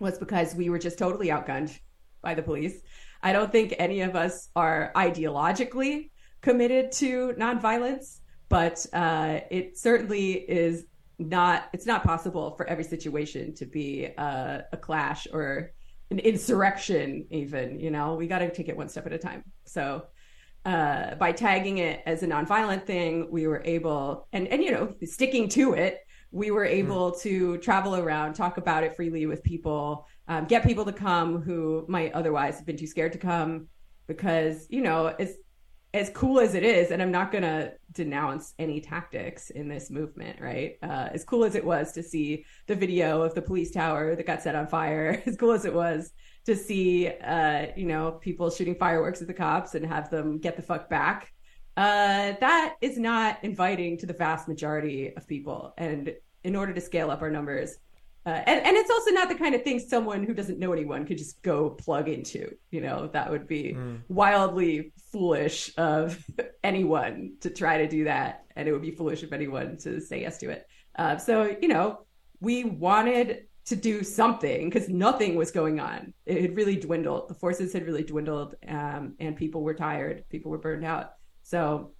was because we were just totally outgunned by the police. I don't think any of us are ideologically committed to nonviolence, but uh, it certainly is not, it's not possible for every situation to be a, a clash or an insurrection even, you know, we got to take it one step at a time. So Uh, by tagging it as a nonviolent thing, we were able, and, and, you know, sticking to it, we were able mm. to travel around, talk about it freely with people, um, get people to come who might otherwise have been too scared to come because, you know, it's as cool as it is. And I'm not going to denounce any tactics in this movement, right? Uh, as cool as it was to see the video of the police tower that got set on fire, as cool as it was to see, uh, you know, people shooting fireworks at the cops and have them get the fuck back. Uh, that is not inviting to the vast majority of people. And in order to scale up our numbers, uh, and, and it's also not the kind of thing someone who doesn't know anyone could just go plug into, you know, that would be mm. wildly foolish of anyone to try to do that. And it would be foolish of anyone to say yes to it. Uh, so, you know, we wanted to do something because nothing was going on. It had really dwindled. The forces had really dwindled, um, and people were tired. People were burned out. So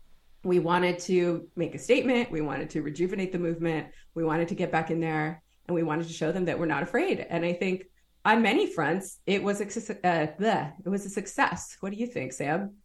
we wanted to make a statement. We wanted to rejuvenate the movement. We wanted to get back in there, and we wanted to show them that we're not afraid. And I think on many fronts, it was a, uh, bleh, it was a success. What do you think, Sam?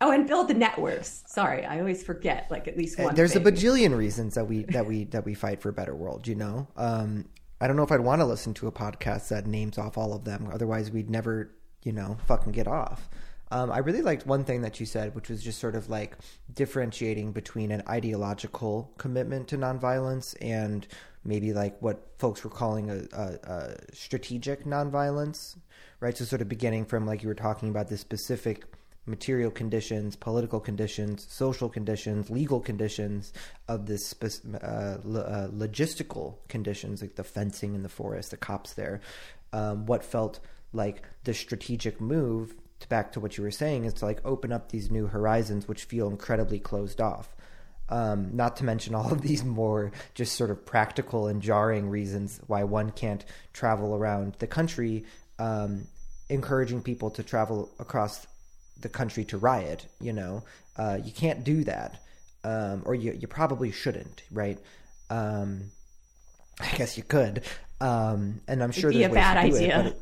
Oh, and build the networks. Sorry, I always forget. Like at least one. There's thing. a bajillion reasons that we that we that we fight for a better world. You know. Um, I don't know if I'd want to listen to a podcast that names off all of them. Otherwise, we'd never, you know, fucking get off. Um, I really liked one thing that you said, which was just sort of like differentiating between an ideological commitment to nonviolence and maybe like what folks were calling a, a, a strategic nonviolence, right? So sort of beginning from like you were talking about the specific material conditions, political conditions, social conditions, legal conditions of this spe- uh, lo- uh, logistical conditions, like the fencing in the forest, the cops there. Um, what felt like the strategic move, to back to what you were saying, is to like open up these new horizons, which feel incredibly closed off. Um, not to mention all of these more just sort of practical and jarring reasons why one can't travel around the country, um, encouraging people to travel across the country to riot, you know, uh, you can't do that. Um, or you, you probably shouldn't, right? Um, I guess you could. Um, and I'm sure it'd be a bad idea.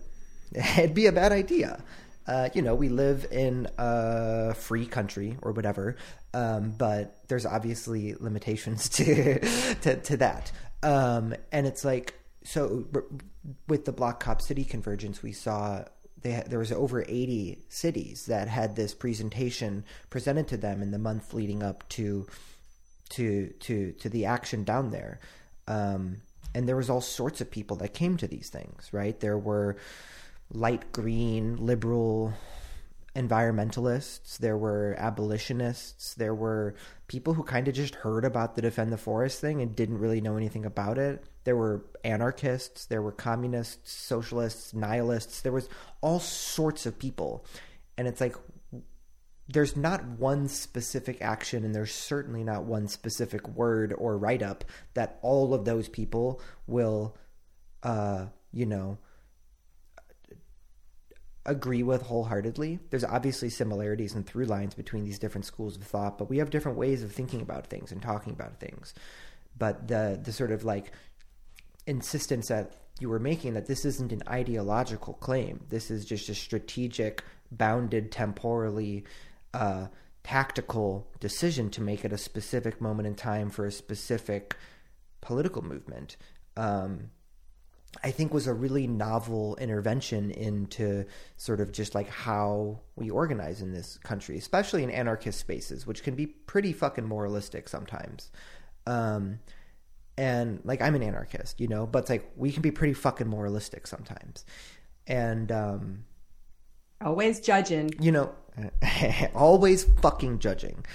It'd be a bad idea. uh, you know, we live in a free country or whatever, um, but there's obviously limitations to to, to that. Um, and it's like, so with the Block Cop City Convergence, we saw they, there was over eighty cities that had this presentation presented to them in the month leading up to to to to the action down there. Um, and there was all sorts of people that came to these things, right? There were light green, liberal environmentalists. There were abolitionists. There were people who kind of just heard about the Defend the Forest thing and didn't really know anything about it. There were anarchists. There were communists, socialists, nihilists. There was all sorts of people. And it's like, there's not one specific action, and there's certainly not one specific word or write-up that all of those people will, uh, you know, agree with wholeheartedly. There's obviously similarities and through lines between these different schools of thought, but we have different ways of thinking about things and talking about things. But the the sort of like insistence that you were making that this isn't an ideological claim, this is just a strategic, bounded temporally, uh, tactical decision to make at a specific moment in time for a specific political movement, um, I think was a really novel intervention into sort of just like how we organize in this country, especially in anarchist spaces, which can be pretty fucking moralistic sometimes. Um, and like, I'm an anarchist, you know, but it's like, we can be pretty fucking moralistic sometimes. And, um, always judging, you know, always fucking judging.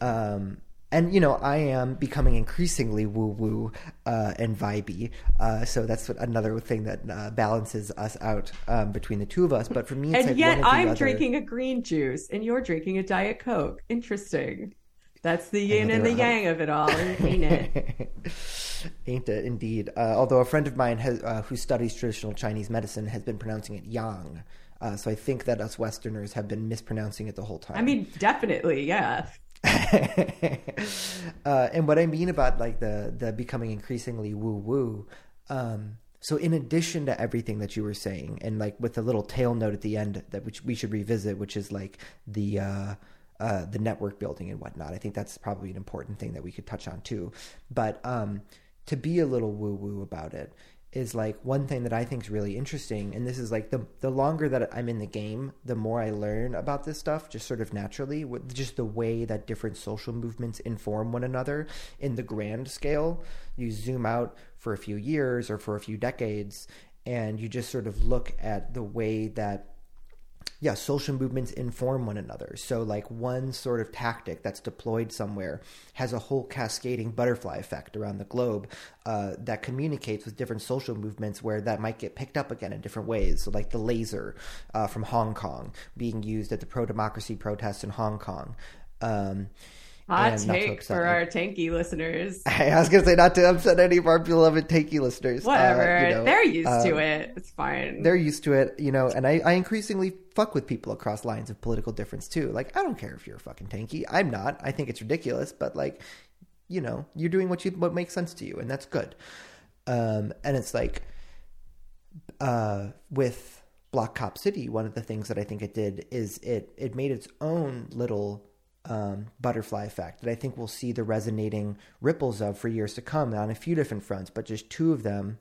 Um, And, you know, I am becoming increasingly woo-woo uh, and vibey, uh, so that's what, another thing that uh, balances us out um, between the two of us. But for me, it's and like yet one I'm other... drinking a green juice, and you're drinking a Diet Coke. Interesting. That's the yin and the right. yang of it all, ain't it? Ain't it, indeed. Uh, although a friend of mine has, uh, who studies traditional Chinese medicine has been pronouncing it yang, uh, so I think that us Westerners have been mispronouncing it the whole time. I mean, definitely, yeah. uh, and what I mean about like the the becoming increasingly woo woo. Um, so in addition to everything that you were saying, and like with a little tail note at the end that which we should revisit, which is like the uh, uh, the network building and whatnot. I think that's probably an important thing that we could touch on too. But um, to be a little woo woo about it is like one thing that I think is really interesting. And this is like the the longer that I'm in the game, the more I learn about this stuff, just sort of naturally, with just the way that different social movements inform one another in the grand scale. You zoom out for a few years or for a few decades, and you just sort of look at the way that, yeah, social movements inform one another. So like one sort of tactic that's deployed somewhere has a whole cascading butterfly effect around the globe uh, that communicates with different social movements where that might get picked up again in different ways. So like the laser uh, from Hong Kong being used at the pro-democracy protests in Hong Kong. Um, Hot take for our tanky listeners. I was going to say not to upset any of our beloved tanky listeners. Whatever. Uh, you know, they're used um, to it. It's fine. They're used to it, you know, and I, I increasingly fuck with people across lines of political difference too. Like, I don't care if you're fucking tanky. I'm not. I think it's ridiculous, but like, you know, you're doing what you what makes sense to you, and that's good. Um, and it's like uh, with Block Cop City, one of the things that I think it did is it it made its own little Um, butterfly effect that I think we'll see the resonating ripples of for years to come on a few different fronts, but just two of them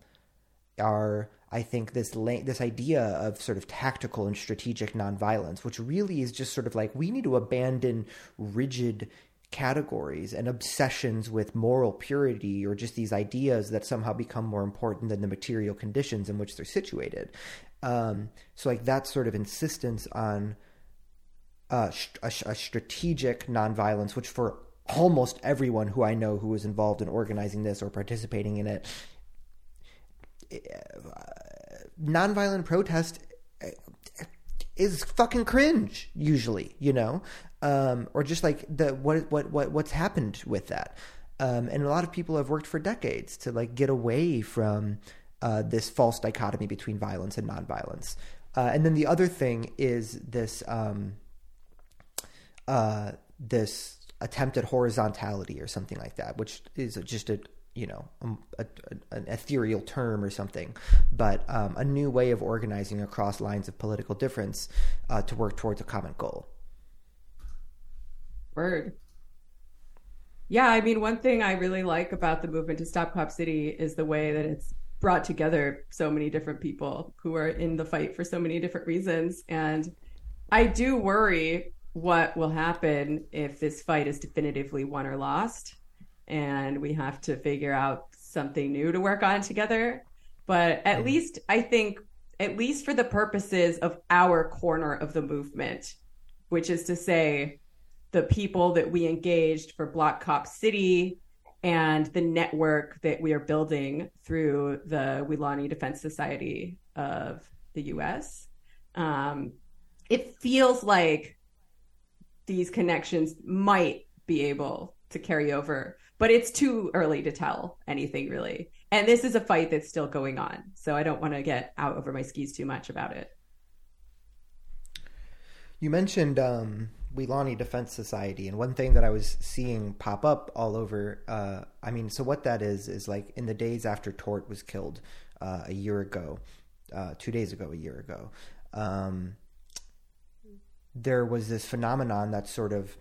are, I think, this la- this idea of sort of tactical and strategic nonviolence, which really is just sort of like we need to abandon rigid categories and obsessions with moral purity or just these ideas that somehow become more important than the material conditions in which they're situated. Um, so like that sort of insistence on Uh, a, a strategic nonviolence, which for almost everyone who I know who was involved in organizing this or participating in it, it uh, nonviolent protest is fucking cringe usually, you know, um, or just like the what what what what's happened with that, um, and a lot of people have worked for decades to like get away from uh, this false dichotomy between violence and nonviolence, uh, and then the other thing is this. Um, Uh, this attempt at horizontality or something like that, which is just a, you know, a, a, an ethereal term or something, but um, a new way of organizing across lines of political difference uh, to work towards a common goal. Word. Yeah, I mean, one thing I really like about the movement to Stop Cop City is the way that it's brought together so many different people who are in the fight for so many different reasons. And I do worry what will happen if this fight is definitively won or lost, and we have to figure out something new to work on together. But at least, I think, at least for the purposes of our corner of the movement, which is to say the people that we engaged for Block Cop City and the network that we are building through the Weelaunee Defense Society of the U S, um, it feels like these connections might be able to carry over, but it's too early to tell anything really. And this is a fight that's still going on. So I don't want to get out over my skis too much about it. You mentioned um, Weelaunee Defense Society, and one thing that I was seeing pop up all over, uh, I mean, so what that is, is like in the days after Tort was killed uh, a year ago, uh, two days ago, a year ago, um, there was this phenomenon that sort of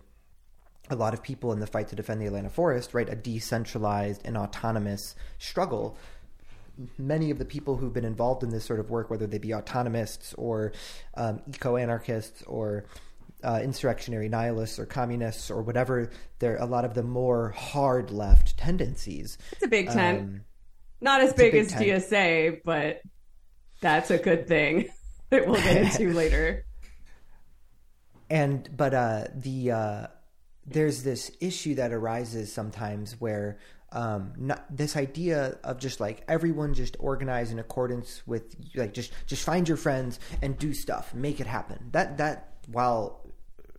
a lot of people in the fight to defend the Atlanta forest, right, a decentralized and autonomous struggle. Many of the people who've been involved in this sort of work, whether they be autonomists or um, eco-anarchists or uh, insurrectionary nihilists or communists or whatever, they're a lot of the more hard left tendencies. It's a big tent. Um, Not as big, big as tent. D S A, but that's a good thing that we'll get into later. And but uh, the uh, there's this issue that arises sometimes where um, not, this idea of just like everyone just organize in accordance with like just just find your friends and do stuff, make it happen. That that while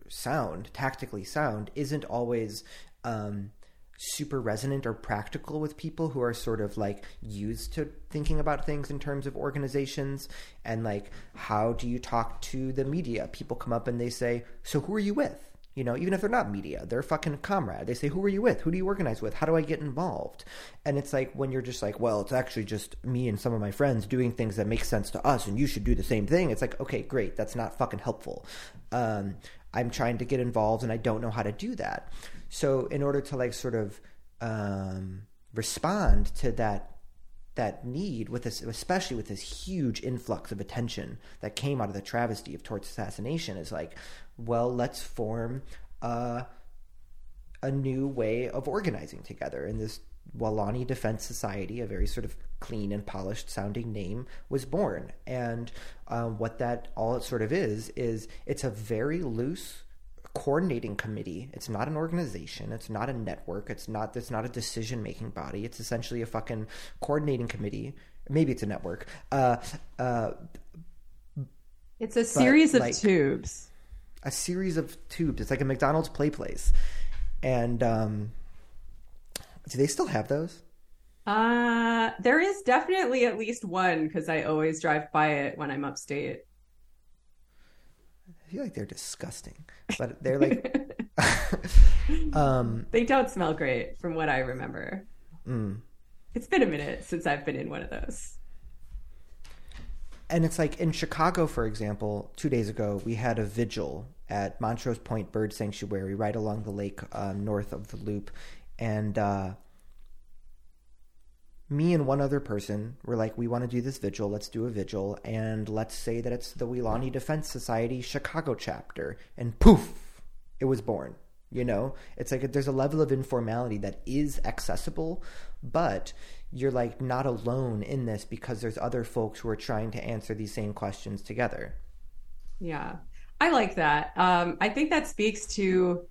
sound tactically sound isn't always um, super resonant or practical with people who are sort of like used to thinking about things in terms of organizations. And like, how do you talk to the media? People come up and they say, so who are you with? You know, even if they're not media, they're a fucking comrade. They say, who are you with? Who do you organize with? How do I get involved? And it's like, when you're just like, well, it's actually just me and some of my friends doing things that make sense to us and you should do the same thing. It's like, okay, great. That's not fucking helpful. Um, I'm trying to get involved and I don't know how to do that. So in order to like sort of um, respond to that that need, with this, especially with this huge influx of attention that came out of the travesty of Tort's assassination, is like, well, let's form uh, a new way of organizing together. And this Weelaunee Defense Society, a very sort of clean and polished sounding name, was born. And uh, what that all it sort of is, is it's a very loose coordinating committee. It's not an organization. It's not a network. It's not, it's not a decision-making body. It's essentially a fucking coordinating committee. Maybe it's a network. Uh, uh, it's a series of like, tubes. A series of tubes. It's like a McDonald's play place. And um, do they still have those? Uh, there is definitely at least one, because I always drive by it when I'm upstate. I feel like they're disgusting, but they're like um they don't smell great from what I remember. Mm. It's been a minute since I've been in one of those. And it's like in Chicago, for example, two days ago we had a vigil at Montrose Point Bird Sanctuary right along the lake uh, north of the Loop, and uh me and one other person were like, we want to do this vigil. Let's do a vigil. And let's say that it's the Weelaunee Defense Society Chicago chapter. And poof, it was born. You know, it's like there's a level of informality that is accessible, but you're like not alone in this because there's other folks who are trying to answer these same questions together. Yeah, I like that. Um, I think that speaks to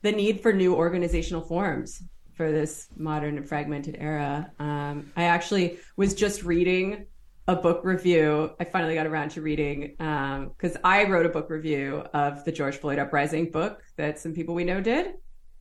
the need for new organizational forms for this modern and fragmented era. Um, I actually was just reading a book review. I finally got around to reading, um, because I wrote a book review of the George Floyd Uprising book that some people we know did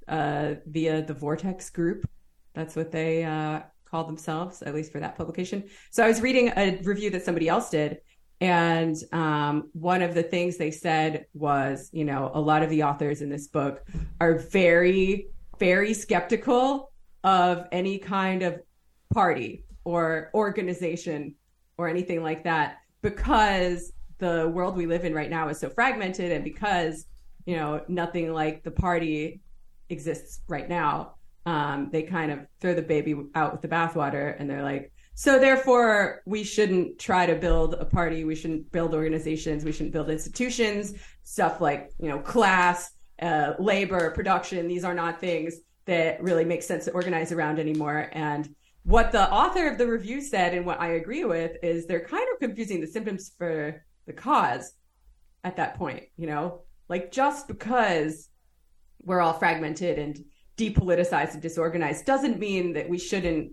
uh, via the Vortex Group. That's what they uh, call themselves, at least for that publication. So I was reading a review that somebody else did. And um, one of the things they said was, you know, a lot of the authors in this book are very... very skeptical of any kind of party or organization or anything like that, because the world we live in right now is so fragmented, and because, you know, nothing like the party exists right now. Um, they kind of throw the baby out with the bathwater, and they're like, so therefore we shouldn't try to build a party. We shouldn't build organizations. We shouldn't build institutions, stuff like, you know, class, uh, labor, production. These are not things that really make sense to organize around anymore. And what the author of the review said, and what I agree with, is they're kind of confusing the symptoms for the cause at that point, you know, like just because we're all fragmented and depoliticized and disorganized doesn't mean that we shouldn't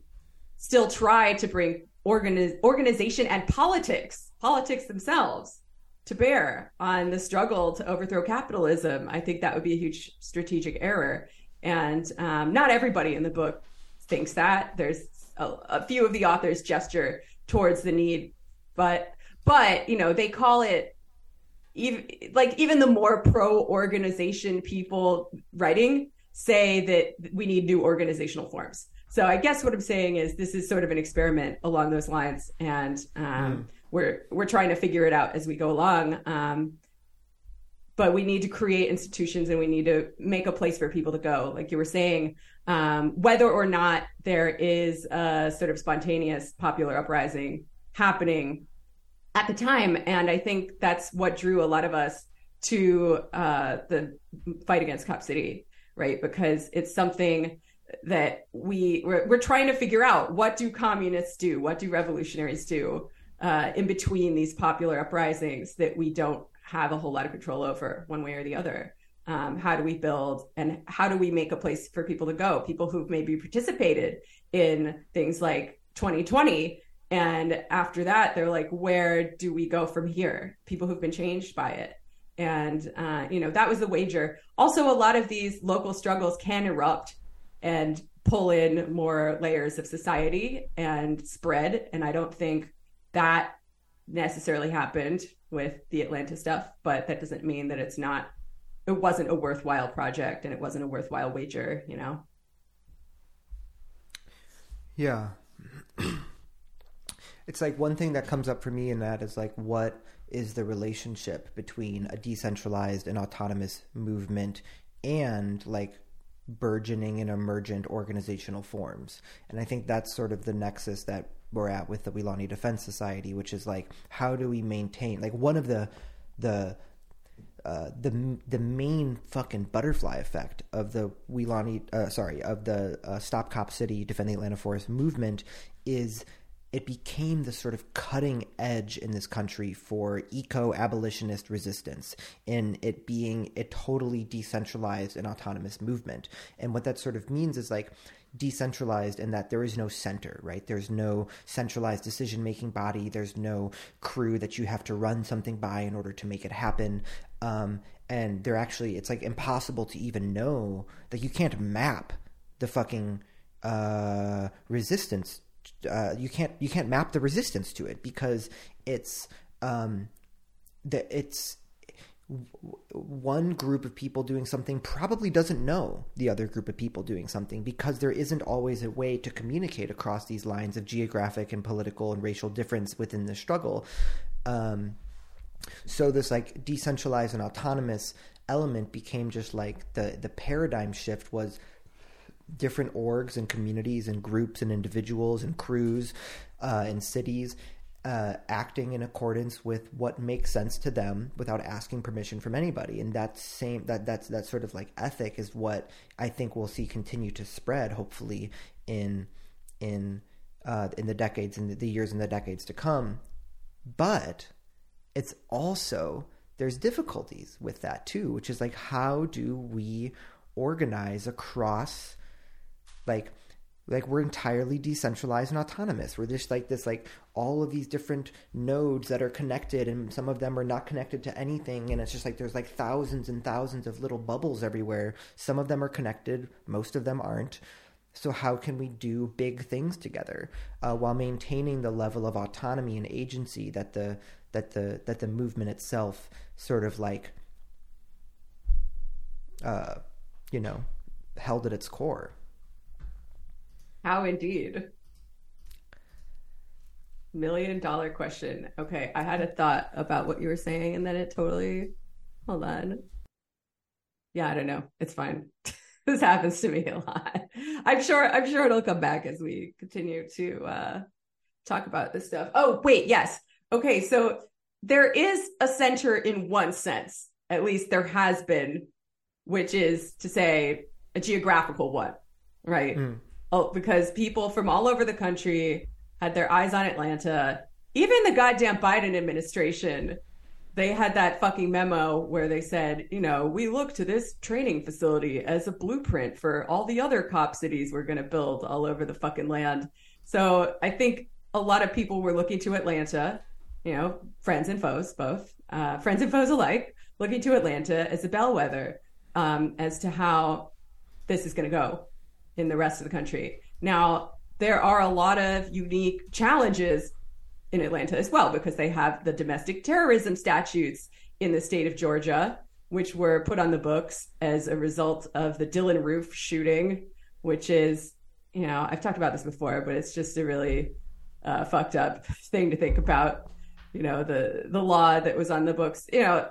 still try to bring organiz- organization and politics, politics themselves, to bear on the struggle to overthrow capitalism. I think that would be a huge strategic error. And um, not everybody in the book thinks that. There's a, a few of the authors gesture towards the need, but, but, you know, they call it, even like even the more pro-organization people writing say that we need new organizational forms. So I guess what I'm saying is this is sort of an experiment along those lines, and um, mm. we're we're trying to figure it out as we go along. Um, but we need to create institutions, and we need to make a place for people to go, like you were saying, um, whether or not there is a sort of spontaneous popular uprising happening at the time. And I think that's what drew a lot of us to uh, the fight against Cop City, right? Because it's something that we we're, we're trying to figure out, what do communists do? What do revolutionaries do uh, in between these popular uprisings that we don't have a whole lot of control over one way or the other? Um, how do we build, and how do we make a place for people to go? People who've maybe participated in things like twenty twenty. And after that, they're like, where do we go from here? People who've been changed by it. And, uh, you know, that was the wager. Also, a lot of these local struggles can erupt and pull in more layers of society and spread. And I don't think that necessarily happened with the Atlanta stuff, but that doesn't mean that it's not, it wasn't a worthwhile project, and it wasn't a worthwhile wager, you know? Yeah. It's like one thing that comes up for me in that is like, what is the relationship between a decentralized and autonomous movement and like burgeoning and emergent organizational forms? And I think that's sort of the nexus that we're at with the Weelaunee Defense Society, which is like, how do we maintain, like, one of the the uh, the the main fucking butterfly effect of the Weelaunee, uh, sorry, of the uh, Stop Cop City, Defend the Atlanta Forest movement is it became the sort of cutting edge in this country for eco-abolitionist resistance, in it being a totally decentralized and autonomous movement. And what that sort of means is like decentralized in that there is no center, right? There's no centralized decision-making body. There's no crew that you have to run something by in order to make it happen. Um, and they're actually, it's like impossible to even know that, like, you can't map the fucking uh, resistance. Uh, you can't you can't map the resistance to it, because it's um, the it's one group of people doing something probably doesn't know the other group of people doing something, because there isn't always a way to communicate across these lines of geographic and political and racial difference within the struggle. Um, so this like decentralized and autonomous element became just like the the paradigm shift was different orgs and communities and groups and individuals and crews uh, and cities uh, acting in accordance with what makes sense to them without asking permission from anybody. And that same that that's that sort of like ethic is what I think we'll see continue to spread, hopefully, in in uh, in the decades and the years and the decades to come. But it's also, there's difficulties with that too, which is like, how do we organize across? Like, like we're entirely decentralized and autonomous. We're just like this, like all of these different nodes that are connected, and some of them are not connected to anything. And it's just like, there's like thousands and thousands of little bubbles everywhere. Some of them are connected, most of them aren't. So how can we do big things together uh, while maintaining the level of autonomy and agency that the, that the, that the movement itself sort of like, uh, you know, held at its core? How indeed. Million dollar question. Okay, I had a thought about what you were saying and then it totally, hold on. Yeah, I don't know. It's fine. This happens to me a lot. I'm sure, I'm sure it'll come back as we continue to uh, talk about this stuff. Oh, wait, yes. Okay, so there is a center in one sense, at least there has been, which is to say a geographical one, right? Mm. Oh, because people from all over the country had their eyes on Atlanta. Even the goddamn Biden administration, they had that fucking memo where they said, you know, we look to this training facility as a blueprint for all the other cop cities we're going to build all over the fucking land. So I think a lot of people were looking to Atlanta, you know, friends and foes, both uh, friends and foes alike, looking to Atlanta as a bellwether um, as to how this is going to go in the rest of the country. Now, there are a lot of unique challenges in Atlanta as well, because they have the domestic terrorism statutes in the state of Georgia, which were put on the books as a result of the Dylan Roof shooting, which is, you know, I've talked about this before, but it's just a really uh, fucked up thing to think about. You know, the, the law that was on the books, you know,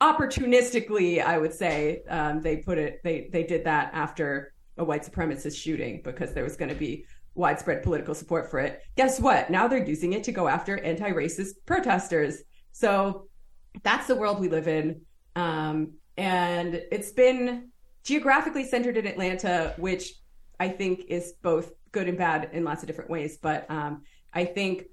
opportunistically, I would say um, they put it, they, they did that after a white supremacist shooting because there was going to be widespread political support for it. Guess what? Now they're using it to go after anti-racist protesters. So that's the world we live in. Um, and it's been geographically centered in Atlanta, which I think is both good and bad in lots of different ways. But um, I think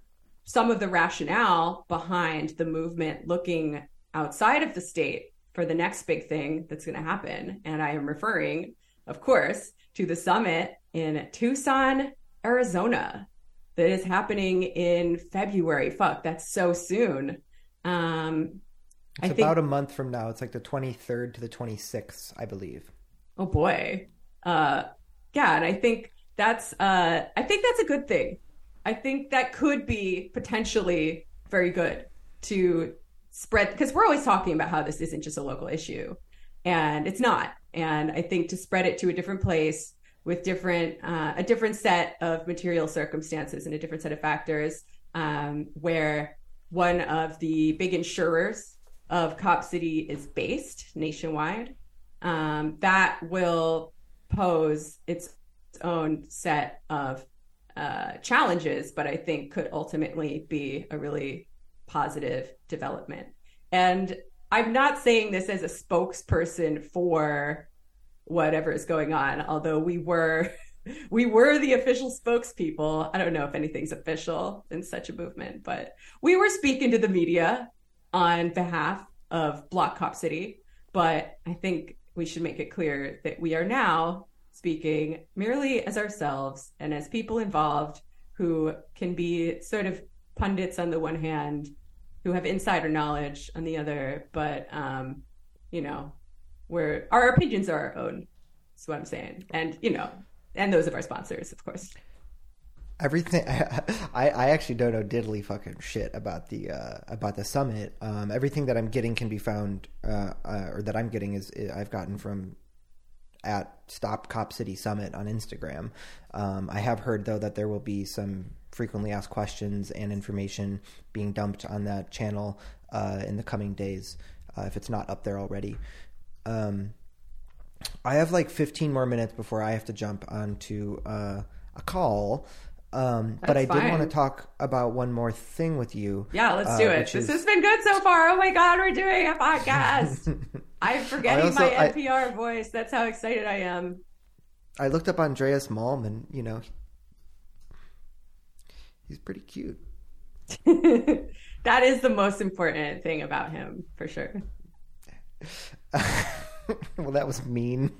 some of the rationale behind the movement looking outside of the state for the next big thing that's going to happen, and I am referring, of course, to the summit in Tucson, Arizona, that is happening in February. Fuck, that's so soon. Um, it's I think... about a month from now. It's like the twenty-third to the twenty-sixth, I believe. Oh boy. Uh, yeah. And I think that's, uh, I think that's a good thing. I think that could be potentially very good to spread, because we're always talking about how this isn't just a local issue, and it's not. And I think to spread it to a different place with different, uh, a different set of material circumstances and a different set of factors, um, where one of the big insurers of Cop City is based nationwide, um, that will pose its own set of uh, challenges, but I think could ultimately be a really positive development. And I'm not saying this as a spokesperson for whatever is going on, although we were we were the official spokespeople. I don't know if anything's official in such a movement, but we were speaking to the media on behalf of Block Cop City. But I think we should make it clear that we are now speaking merely as ourselves and as people involved who can be sort of pundits on the one hand, who have insider knowledge on the other, but, um, you know, we're, our opinions are our own, is what I'm saying. And, you know, and those of our sponsors, of course. Everything, I, I actually don't know diddly fucking shit about the, uh, about the summit. Um, everything that I'm getting can be found, uh, uh, or that I'm getting is, is I've gotten from at Stop Cop City Summit on Instagram. Um, I have heard, though, that there will be some frequently asked questions and information being dumped on that channel uh, in the coming days, uh, if it's not up there already. Um, I have like fifteen more minutes before I have to jump onto uh, a call, um, but I fine. did want to talk about one more thing with you. Yeah, let's uh, do it. This is... has been good so far. Oh my God, we're doing a podcast. I'm forgetting also, my N P R I... voice. That's how excited I am. I looked up Andreas Malm and, you know, he's pretty cute. That is the most important thing about him, for sure. Well, that was mean.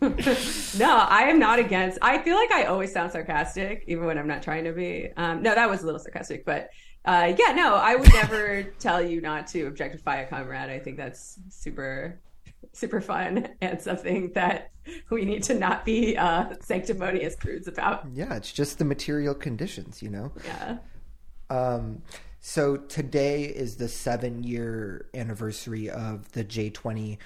No, I am not against. I feel like I always sound sarcastic, even when I'm not trying to be. Um, no, that was a little sarcastic, but uh, yeah, no, I would never tell you not to objectify a comrade. I think that's super, super fun and something that we need to not be uh, sanctimonious prudes about. Yeah, it's just the material conditions, you know? Yeah. Um, so today is the seven-year anniversary of the J twenty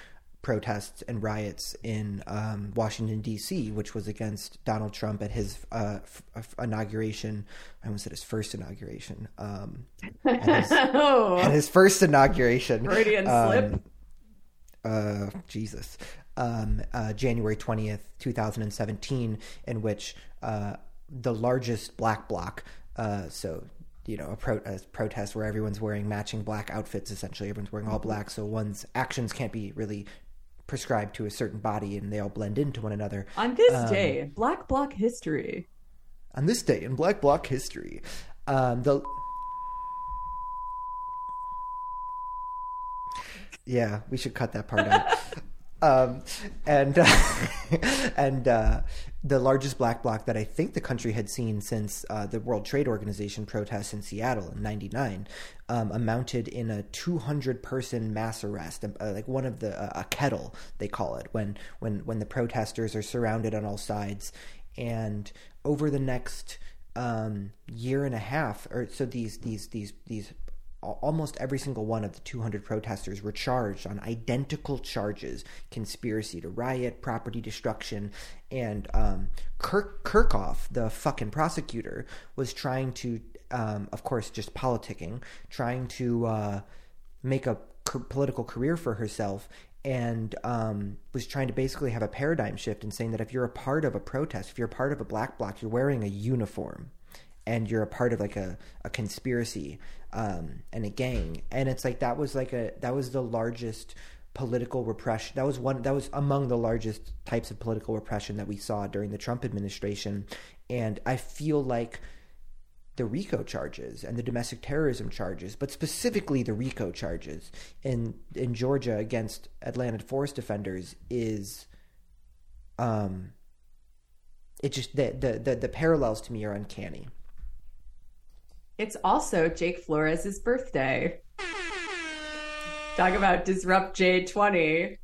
protests and riots in um, Washington, D C, which was against Donald Trump at his uh, f- inauguration. I almost said his first inauguration. Um, at, his, oh. at his first inauguration. Freudian slip. Um, uh, Jesus. Um, uh, January twentieth, twenty seventeen, in which uh, the largest black bloc, uh, so... you know, a, pro- a protest where everyone's wearing matching black outfits, essentially. Everyone's wearing all black, so one's actions can't be really prescribed to a certain body, and they all blend into one another. On this um, day, Black Bloc history. On this day in Black Bloc history. Um, the... Yeah, we should cut that part out. Um, and uh, and uh, the largest black bloc that I think the country had seen since uh, the World Trade Organization protests in Seattle in ninety-nine um, amounted in a two hundred person mass arrest, uh, like one of the uh, a kettle they call it, when when when the protesters are surrounded on all sides, and over the next um, year and a half, or so these these these these. almost every single one of the two hundred protesters were charged on identical charges: conspiracy to riot, property destruction, and um, Kirk Kirkhoff, the fucking prosecutor, was trying to, um, of course, just politicking, trying to uh, make a co- political career for herself, and um, was trying to basically have a paradigm shift in saying that if you're a part of a protest, if you're a part of a black bloc, you're wearing a uniform, and you're a part of like a, a conspiracy um, and a gang. And it's like, that was like a, that was the largest political repression. That was one, that was among the largest types of political repression that we saw during the Trump administration. And I feel like the RICO charges and the domestic terrorism charges, but specifically the RICO charges in, in Georgia against Atlanta forest defenders is, um, it just, the, the, the, the parallels to me are uncanny. It's also Jake Flores' birthday. Talk about Disrupt J twenty.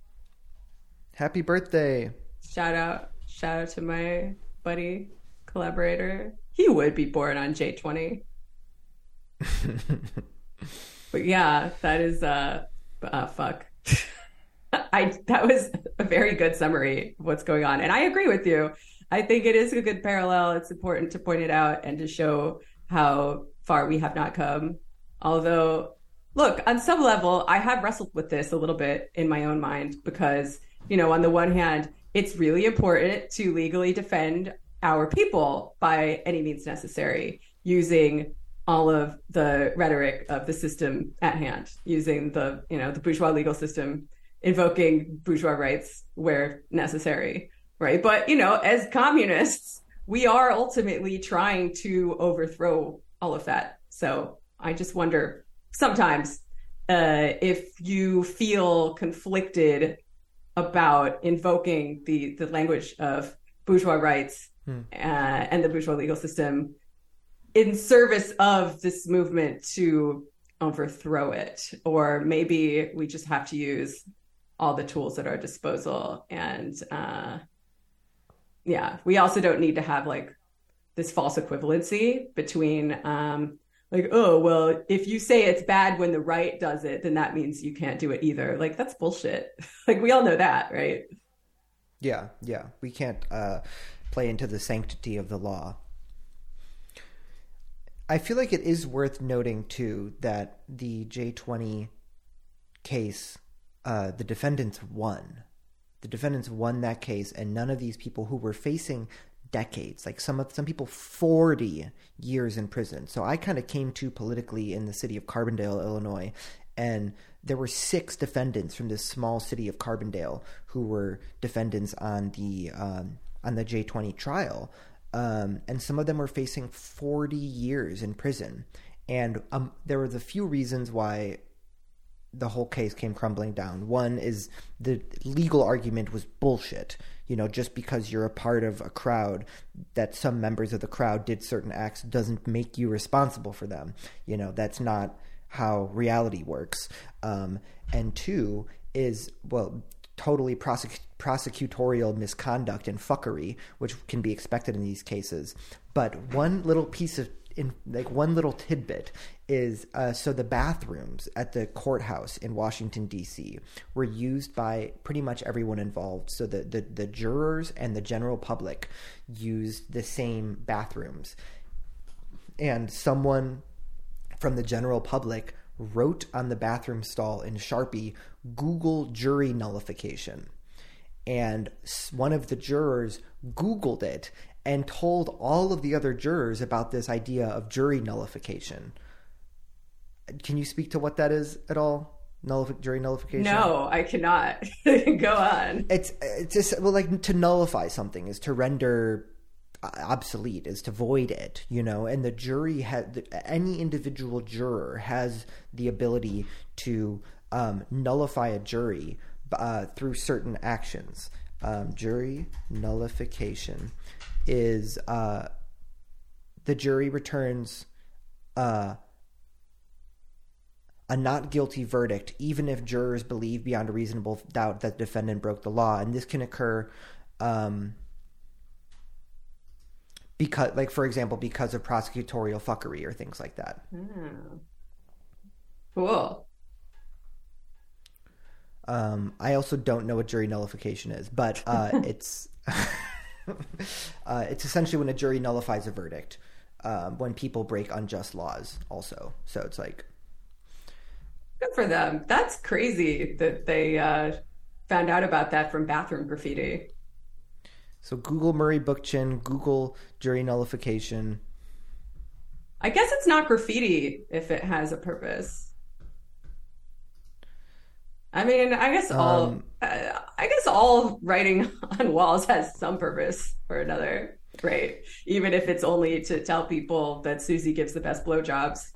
Happy birthday. Shout out shout out to my buddy, collaborator. He would be born on J twenty. But yeah, that is, uh, uh fuck. I that was a very good summary of what's going on. And I agree with you. I think it is a good parallel. It's important to point it out and to show how far we have not come. Although, look, on some level, I have wrestled with this a little bit in my own mind because, you know, on the one hand, it's really important to legally defend our people by any means necessary, using all of the rhetoric of the system at hand, using the, you know, the bourgeois legal system, invoking bourgeois rights where necessary, right? But, you know, as communists, we are ultimately trying to overthrow all of that. So I just wonder sometimes uh, if you feel conflicted about invoking the, the language of bourgeois rights hmm. uh, and the bourgeois legal system in service of this movement to overthrow it. Or maybe we just have to use all the tools at our disposal and... Uh, Yeah, we also don't need to have like this false equivalency between um, like, oh, well, if you say it's bad when the right does it, then that means you can't do it either. Like, that's bullshit. Like, we all know that, right? Yeah, yeah. We can't uh, play into the sanctity of the law. I feel like it is worth noting, too, that the J twenty case, uh, the defendants won. The defendants won that case, and none of these people who were facing decades, like some of some people forty years in prison. So I kind of came to politically in the city of Carbondale, Illinois, and there were six defendants from this small city of Carbondale who were defendants on the um, on the J twenty trial, um, and some of them were facing forty years in prison. And um, there were the few reasons why the whole case came crumbling down. One is the legal argument was bullshit. You know, just because you're a part of a crowd, that some members of the crowd did certain acts doesn't make you responsible for them. You know, that's not how reality works. Um, and two is, well, totally prosec- prosecutorial misconduct and fuckery, which can be expected in these cases. But one little piece of in like one little tidbit is uh, so the bathrooms at the courthouse in Washington, D C were used by pretty much everyone involved. So the, the, the jurors and the general public used the same bathrooms. And someone from the general public wrote on the bathroom stall in Sharpie, Google jury nullification. And one of the jurors Googled it and told all of the other jurors about this idea of jury nullification. Can you speak to what that is at all? Nullific- jury nullification? No, I cannot. Go on. It's, it's just, well, like, to nullify something is to render obsolete, is to void it, you know, and the jury had, any individual juror has the ability to um, nullify a jury uh, through certain actions. Um, jury nullification is uh, the jury returns uh, a not guilty verdict, even if jurors believe beyond a reasonable doubt that the defendant broke the law, and this can occur. Um, Because, like, for example, because of prosecutorial fuckery or things like that. Oh. Cool. Um, I also don't know what jury nullification is, but uh, it's uh, it's essentially when a jury nullifies a verdict, um, when people break unjust laws also. So it's like... Good for them. That's crazy that they uh, found out about that from bathroom graffiti. So Google Murray Bookchin, Google jury nullification. I guess it's not graffiti if it has a purpose. I mean, I guess all um, uh, I guess all writing on walls has some purpose or another, right? Even if it's only to tell people that Susie gives the best blowjobs.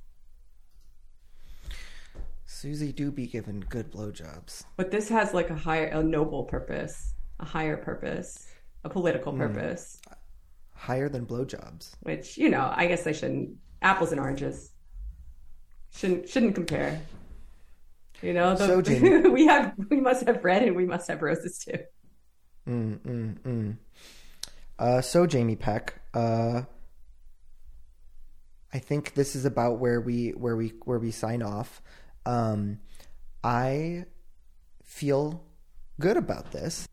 Susie do be given good blowjobs. But this has like a higher, a noble purpose, a higher purpose. A political purpose. Mm. Higher than blowjobs. Which, you know, I guess I shouldn't. Apples and oranges. Shouldn't shouldn't compare. You know, the, so, Jamie, we have we must have red and we must have roses too. Mm, mm, mm. Uh, so Jamie Peck, uh, I think this is about where we where we where we sign off. Um, I feel good about this.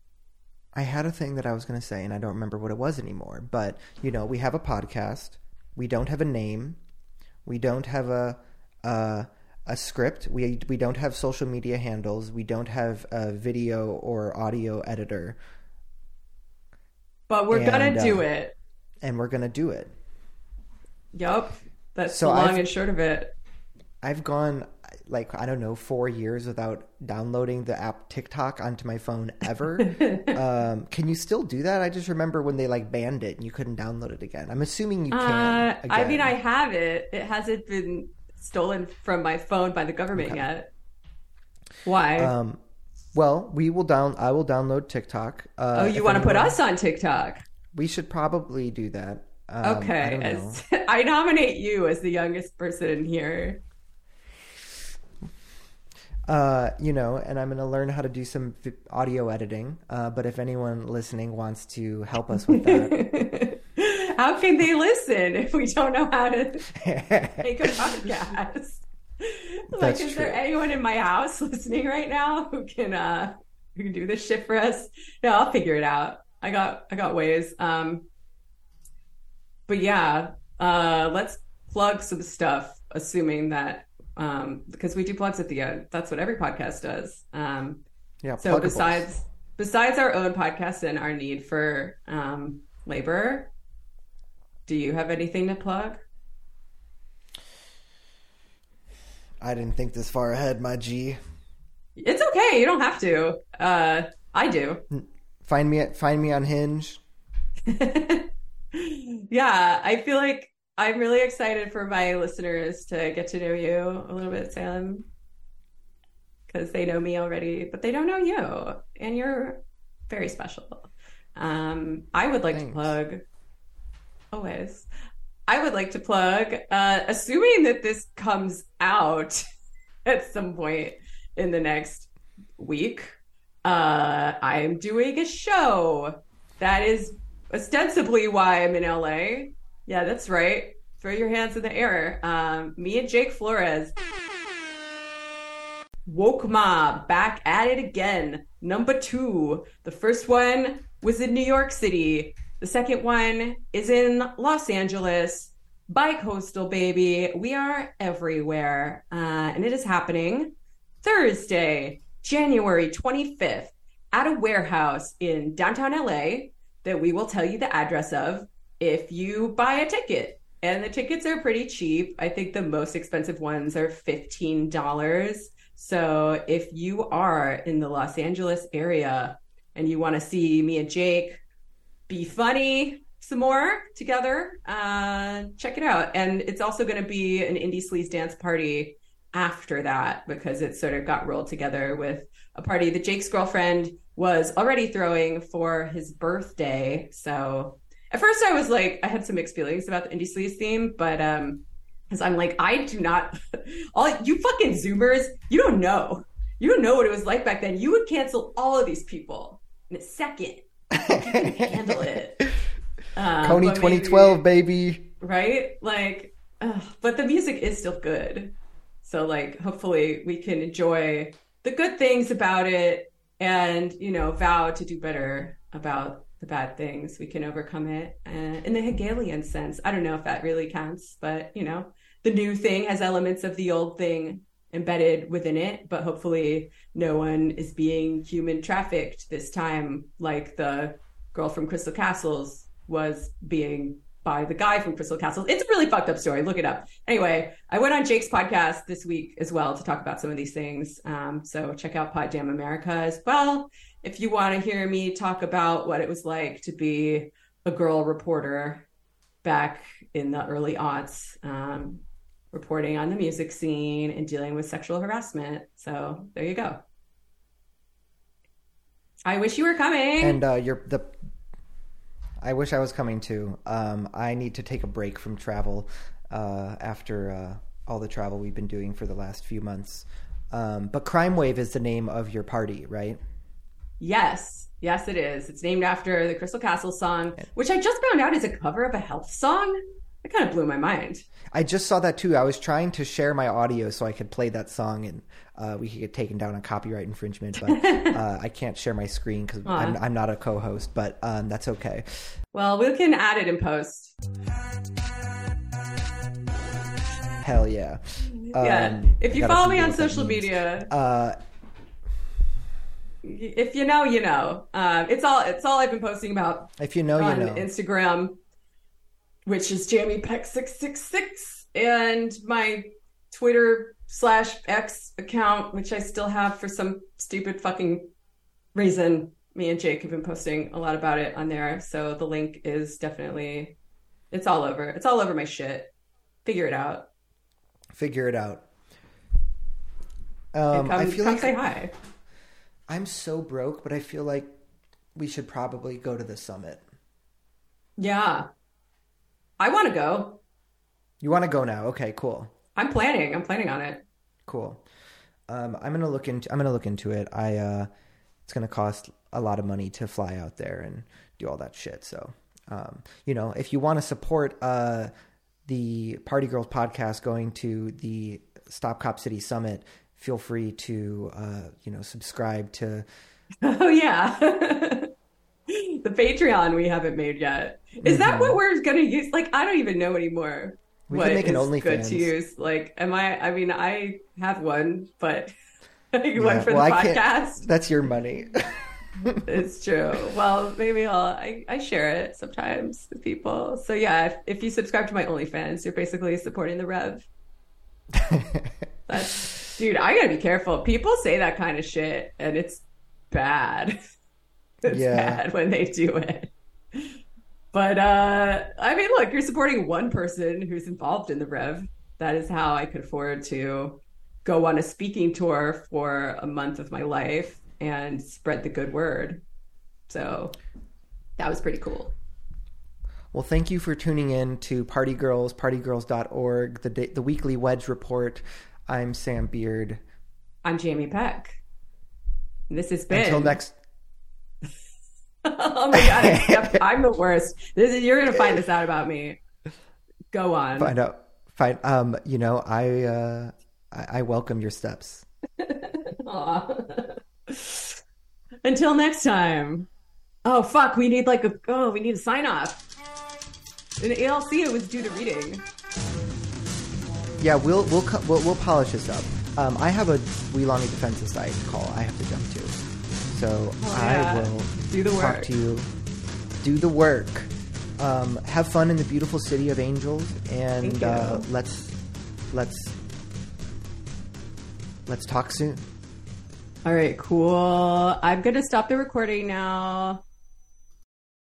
I had a thing that I was going to say, and I don't remember what it was anymore. But, you know, we have a podcast. We don't have a name. We don't have a uh, a script. We we don't have social media handles. We don't have a video or audio editor. But we're going to do uh, it. And we're going to do it. Yep. That's so the long I've, and short of it. I've gone... like, I don't know, four years without downloading the app TikTok onto my phone ever. um, can you still do that? I just remember when they, like, banned it and you couldn't download it again. I'm assuming you can uh, again. I mean, I have it. It hasn't been stolen from my phone by the government okay. yet. Why? Um, well, we will down. I will download TikTok. Uh, oh, you want to put us on TikTok? We should probably do that. Um, okay. I, don't as, know. I nominate you as the youngest person in here. Uh, you know, and I'm going to learn how to do some audio editing. Uh, but if anyone listening wants to help us with that. How can they listen if we don't know how to make a podcast? Like, That's is true. There anyone in my house listening right now who can, uh, who can do this shit for us? No, I'll figure it out. I got, I got ways. Um, but yeah, uh, let's plug some stuff, assuming that Um, because we do plugs at the end. That's what every podcast does. Um, yeah. So pluggables. besides besides our own podcast and our need for um, labor, do you have anything to plug? I didn't think this far ahead, my G. It's okay. You don't have to. Uh, I do. Find me at find me on Hinge. Yeah, I feel like. I'm really excited for my listeners to get to know you a little bit, Sam, because they know me already, but they don't know you, and you're very special. Um, I would like Thanks. to plug, always, I would like to plug, uh, assuming that this comes out at some point in the next week, uh, I'm doing a show. That is ostensibly why I'm in L A. Yeah, that's right. throw your hands in the air. Um, me and Jake Flores. Woke Mob, back at it again. Number two. The first one was in New York City. The second one is in Los Angeles. Bi-coastal, baby. We are everywhere. Uh, and it is happening Thursday, January twenty-fifth, at a warehouse in downtown L A that we will tell you the address of if you buy a ticket. And the tickets are pretty cheap. I think the most expensive ones are fifteen dollars. So if you are in the Los Angeles area and you want to see me and Jake be funny some more together, uh, check it out. And it's also going to be an Indie Sleaze dance party after that, because it sort of got rolled together with a party that Jake's girlfriend was already throwing for his birthday. So at first I was like, I had some mixed feelings about the Indie Sleaze theme, but um, because I'm like, I do not, all you fucking Zoomers, you don't know. You don't know what it was like back then. You would cancel all of these people in a second. You couldn't handle it. Uh, Coney twenty twelve, maybe, baby. Right? Like, ugh, but the music is still good. So like, hopefully we can enjoy the good things about it and, you know, vow to do better about the bad things. We can overcome it uh, in the Hegelian sense. I don't know if that really counts, but, you know, the new thing has elements of the old thing embedded within it, but hopefully no one is being human trafficked this time, like the girl from Crystal Castles was being by the guy from Crystal Castles. It's a really fucked up story. Look it up. Anyway, I went on Jake's podcast this week as well to talk about some of these things. Um, so check out Pod Jam America as well if you want to hear me talk about what it was like to be a girl reporter back in the early aughts, um, reporting on the music scene and dealing with sexual harassment. So there you go. I wish you were coming. And uh, you're the... I wish I was coming too. Um, I need to take a break from travel uh, after uh, all the travel we've been doing for the last few months. Um, but Crime Wave is the name of your party, right? Yes. Yes, it is. It's named after the Crystal Castles song, which I just found out is a cover of a health song. It kind of blew my mind. I just saw that too. I was trying to share my audio so I could play that song and uh, we could get taken down on copyright infringement, but uh, I can't share my screen because I'm, I'm not a co-host, but um, that's okay. Well, we can add it in post. Hell yeah. Yeah. Um, if you follow me on social media... Uh, if you know, you know. Uh, it's all it's all I've been posting about if you know, on you know. Instagram, which is Jamie Peck six six six, and my Twitter slash X account, which I still have for some stupid fucking reason. Me and Jake have been posting a lot about it on there. So the link is definitely, it's all over. It's all over my shit. Figure it out. Figure it out. Um, come, I feel come like say hi. I'm so broke, but I feel like we should probably go to the summit. Yeah. I want to go. You want to go now? Okay, cool. I'm planning. I'm planning on it. Cool. Um, I'm gonna look into. I'm gonna look into it. I. Uh, it's gonna cost a lot of money to fly out there and do all that shit. So, um, you know, if you want to support uh, the Party Girls podcast, going to the Stop Cop City Summit, feel free to, uh, you know, subscribe to. Oh yeah. The Patreon we haven't made yet. Is that what we're going to use? Like, I don't even know anymore. We what can make an OnlyFans. Good to use. Like, am I, I mean, I have one, but yeah, one for well, the podcast. That's your money. It's true. Well, maybe I'll, I, I share it sometimes with people. So yeah, if, if you subscribe to my OnlyFans, you're basically supporting the Rev. That's, dude, I gotta be careful. People say that kind of shit and it's bad. It's yeah. bad when they do it. But, uh, I mean, look, you're supporting one person who's involved in the Rev. That is how I could afford to go on a speaking tour for a month of my life and spread the good word. So that was pretty cool. Well, thank you for tuning in to Party Girls, party girls dot org, the, da- the weekly Wedge Report. I'm Sam Beard. I'm Jamie Peck. This has been... Until next... Oh my God, I'm the worst. This is, you're going to find this out about me. Go on. Find out. Find. Um. You know, I. Uh, I, I welcome your steps. Aww. Until next time. Oh fuck! We need like a. Oh, we need a sign off. In A L C, it was due to reading. Yeah, we'll we'll we'll, we'll polish this up. Um, I have a Weelaunee Defense Society call I have to jump to, so oh, yeah. I will do the work. Talk to you. Do the work. Um, have fun in the beautiful city of Angels, and uh, let's let's let's talk soon. All right, cool. I'm gonna stop the recording now.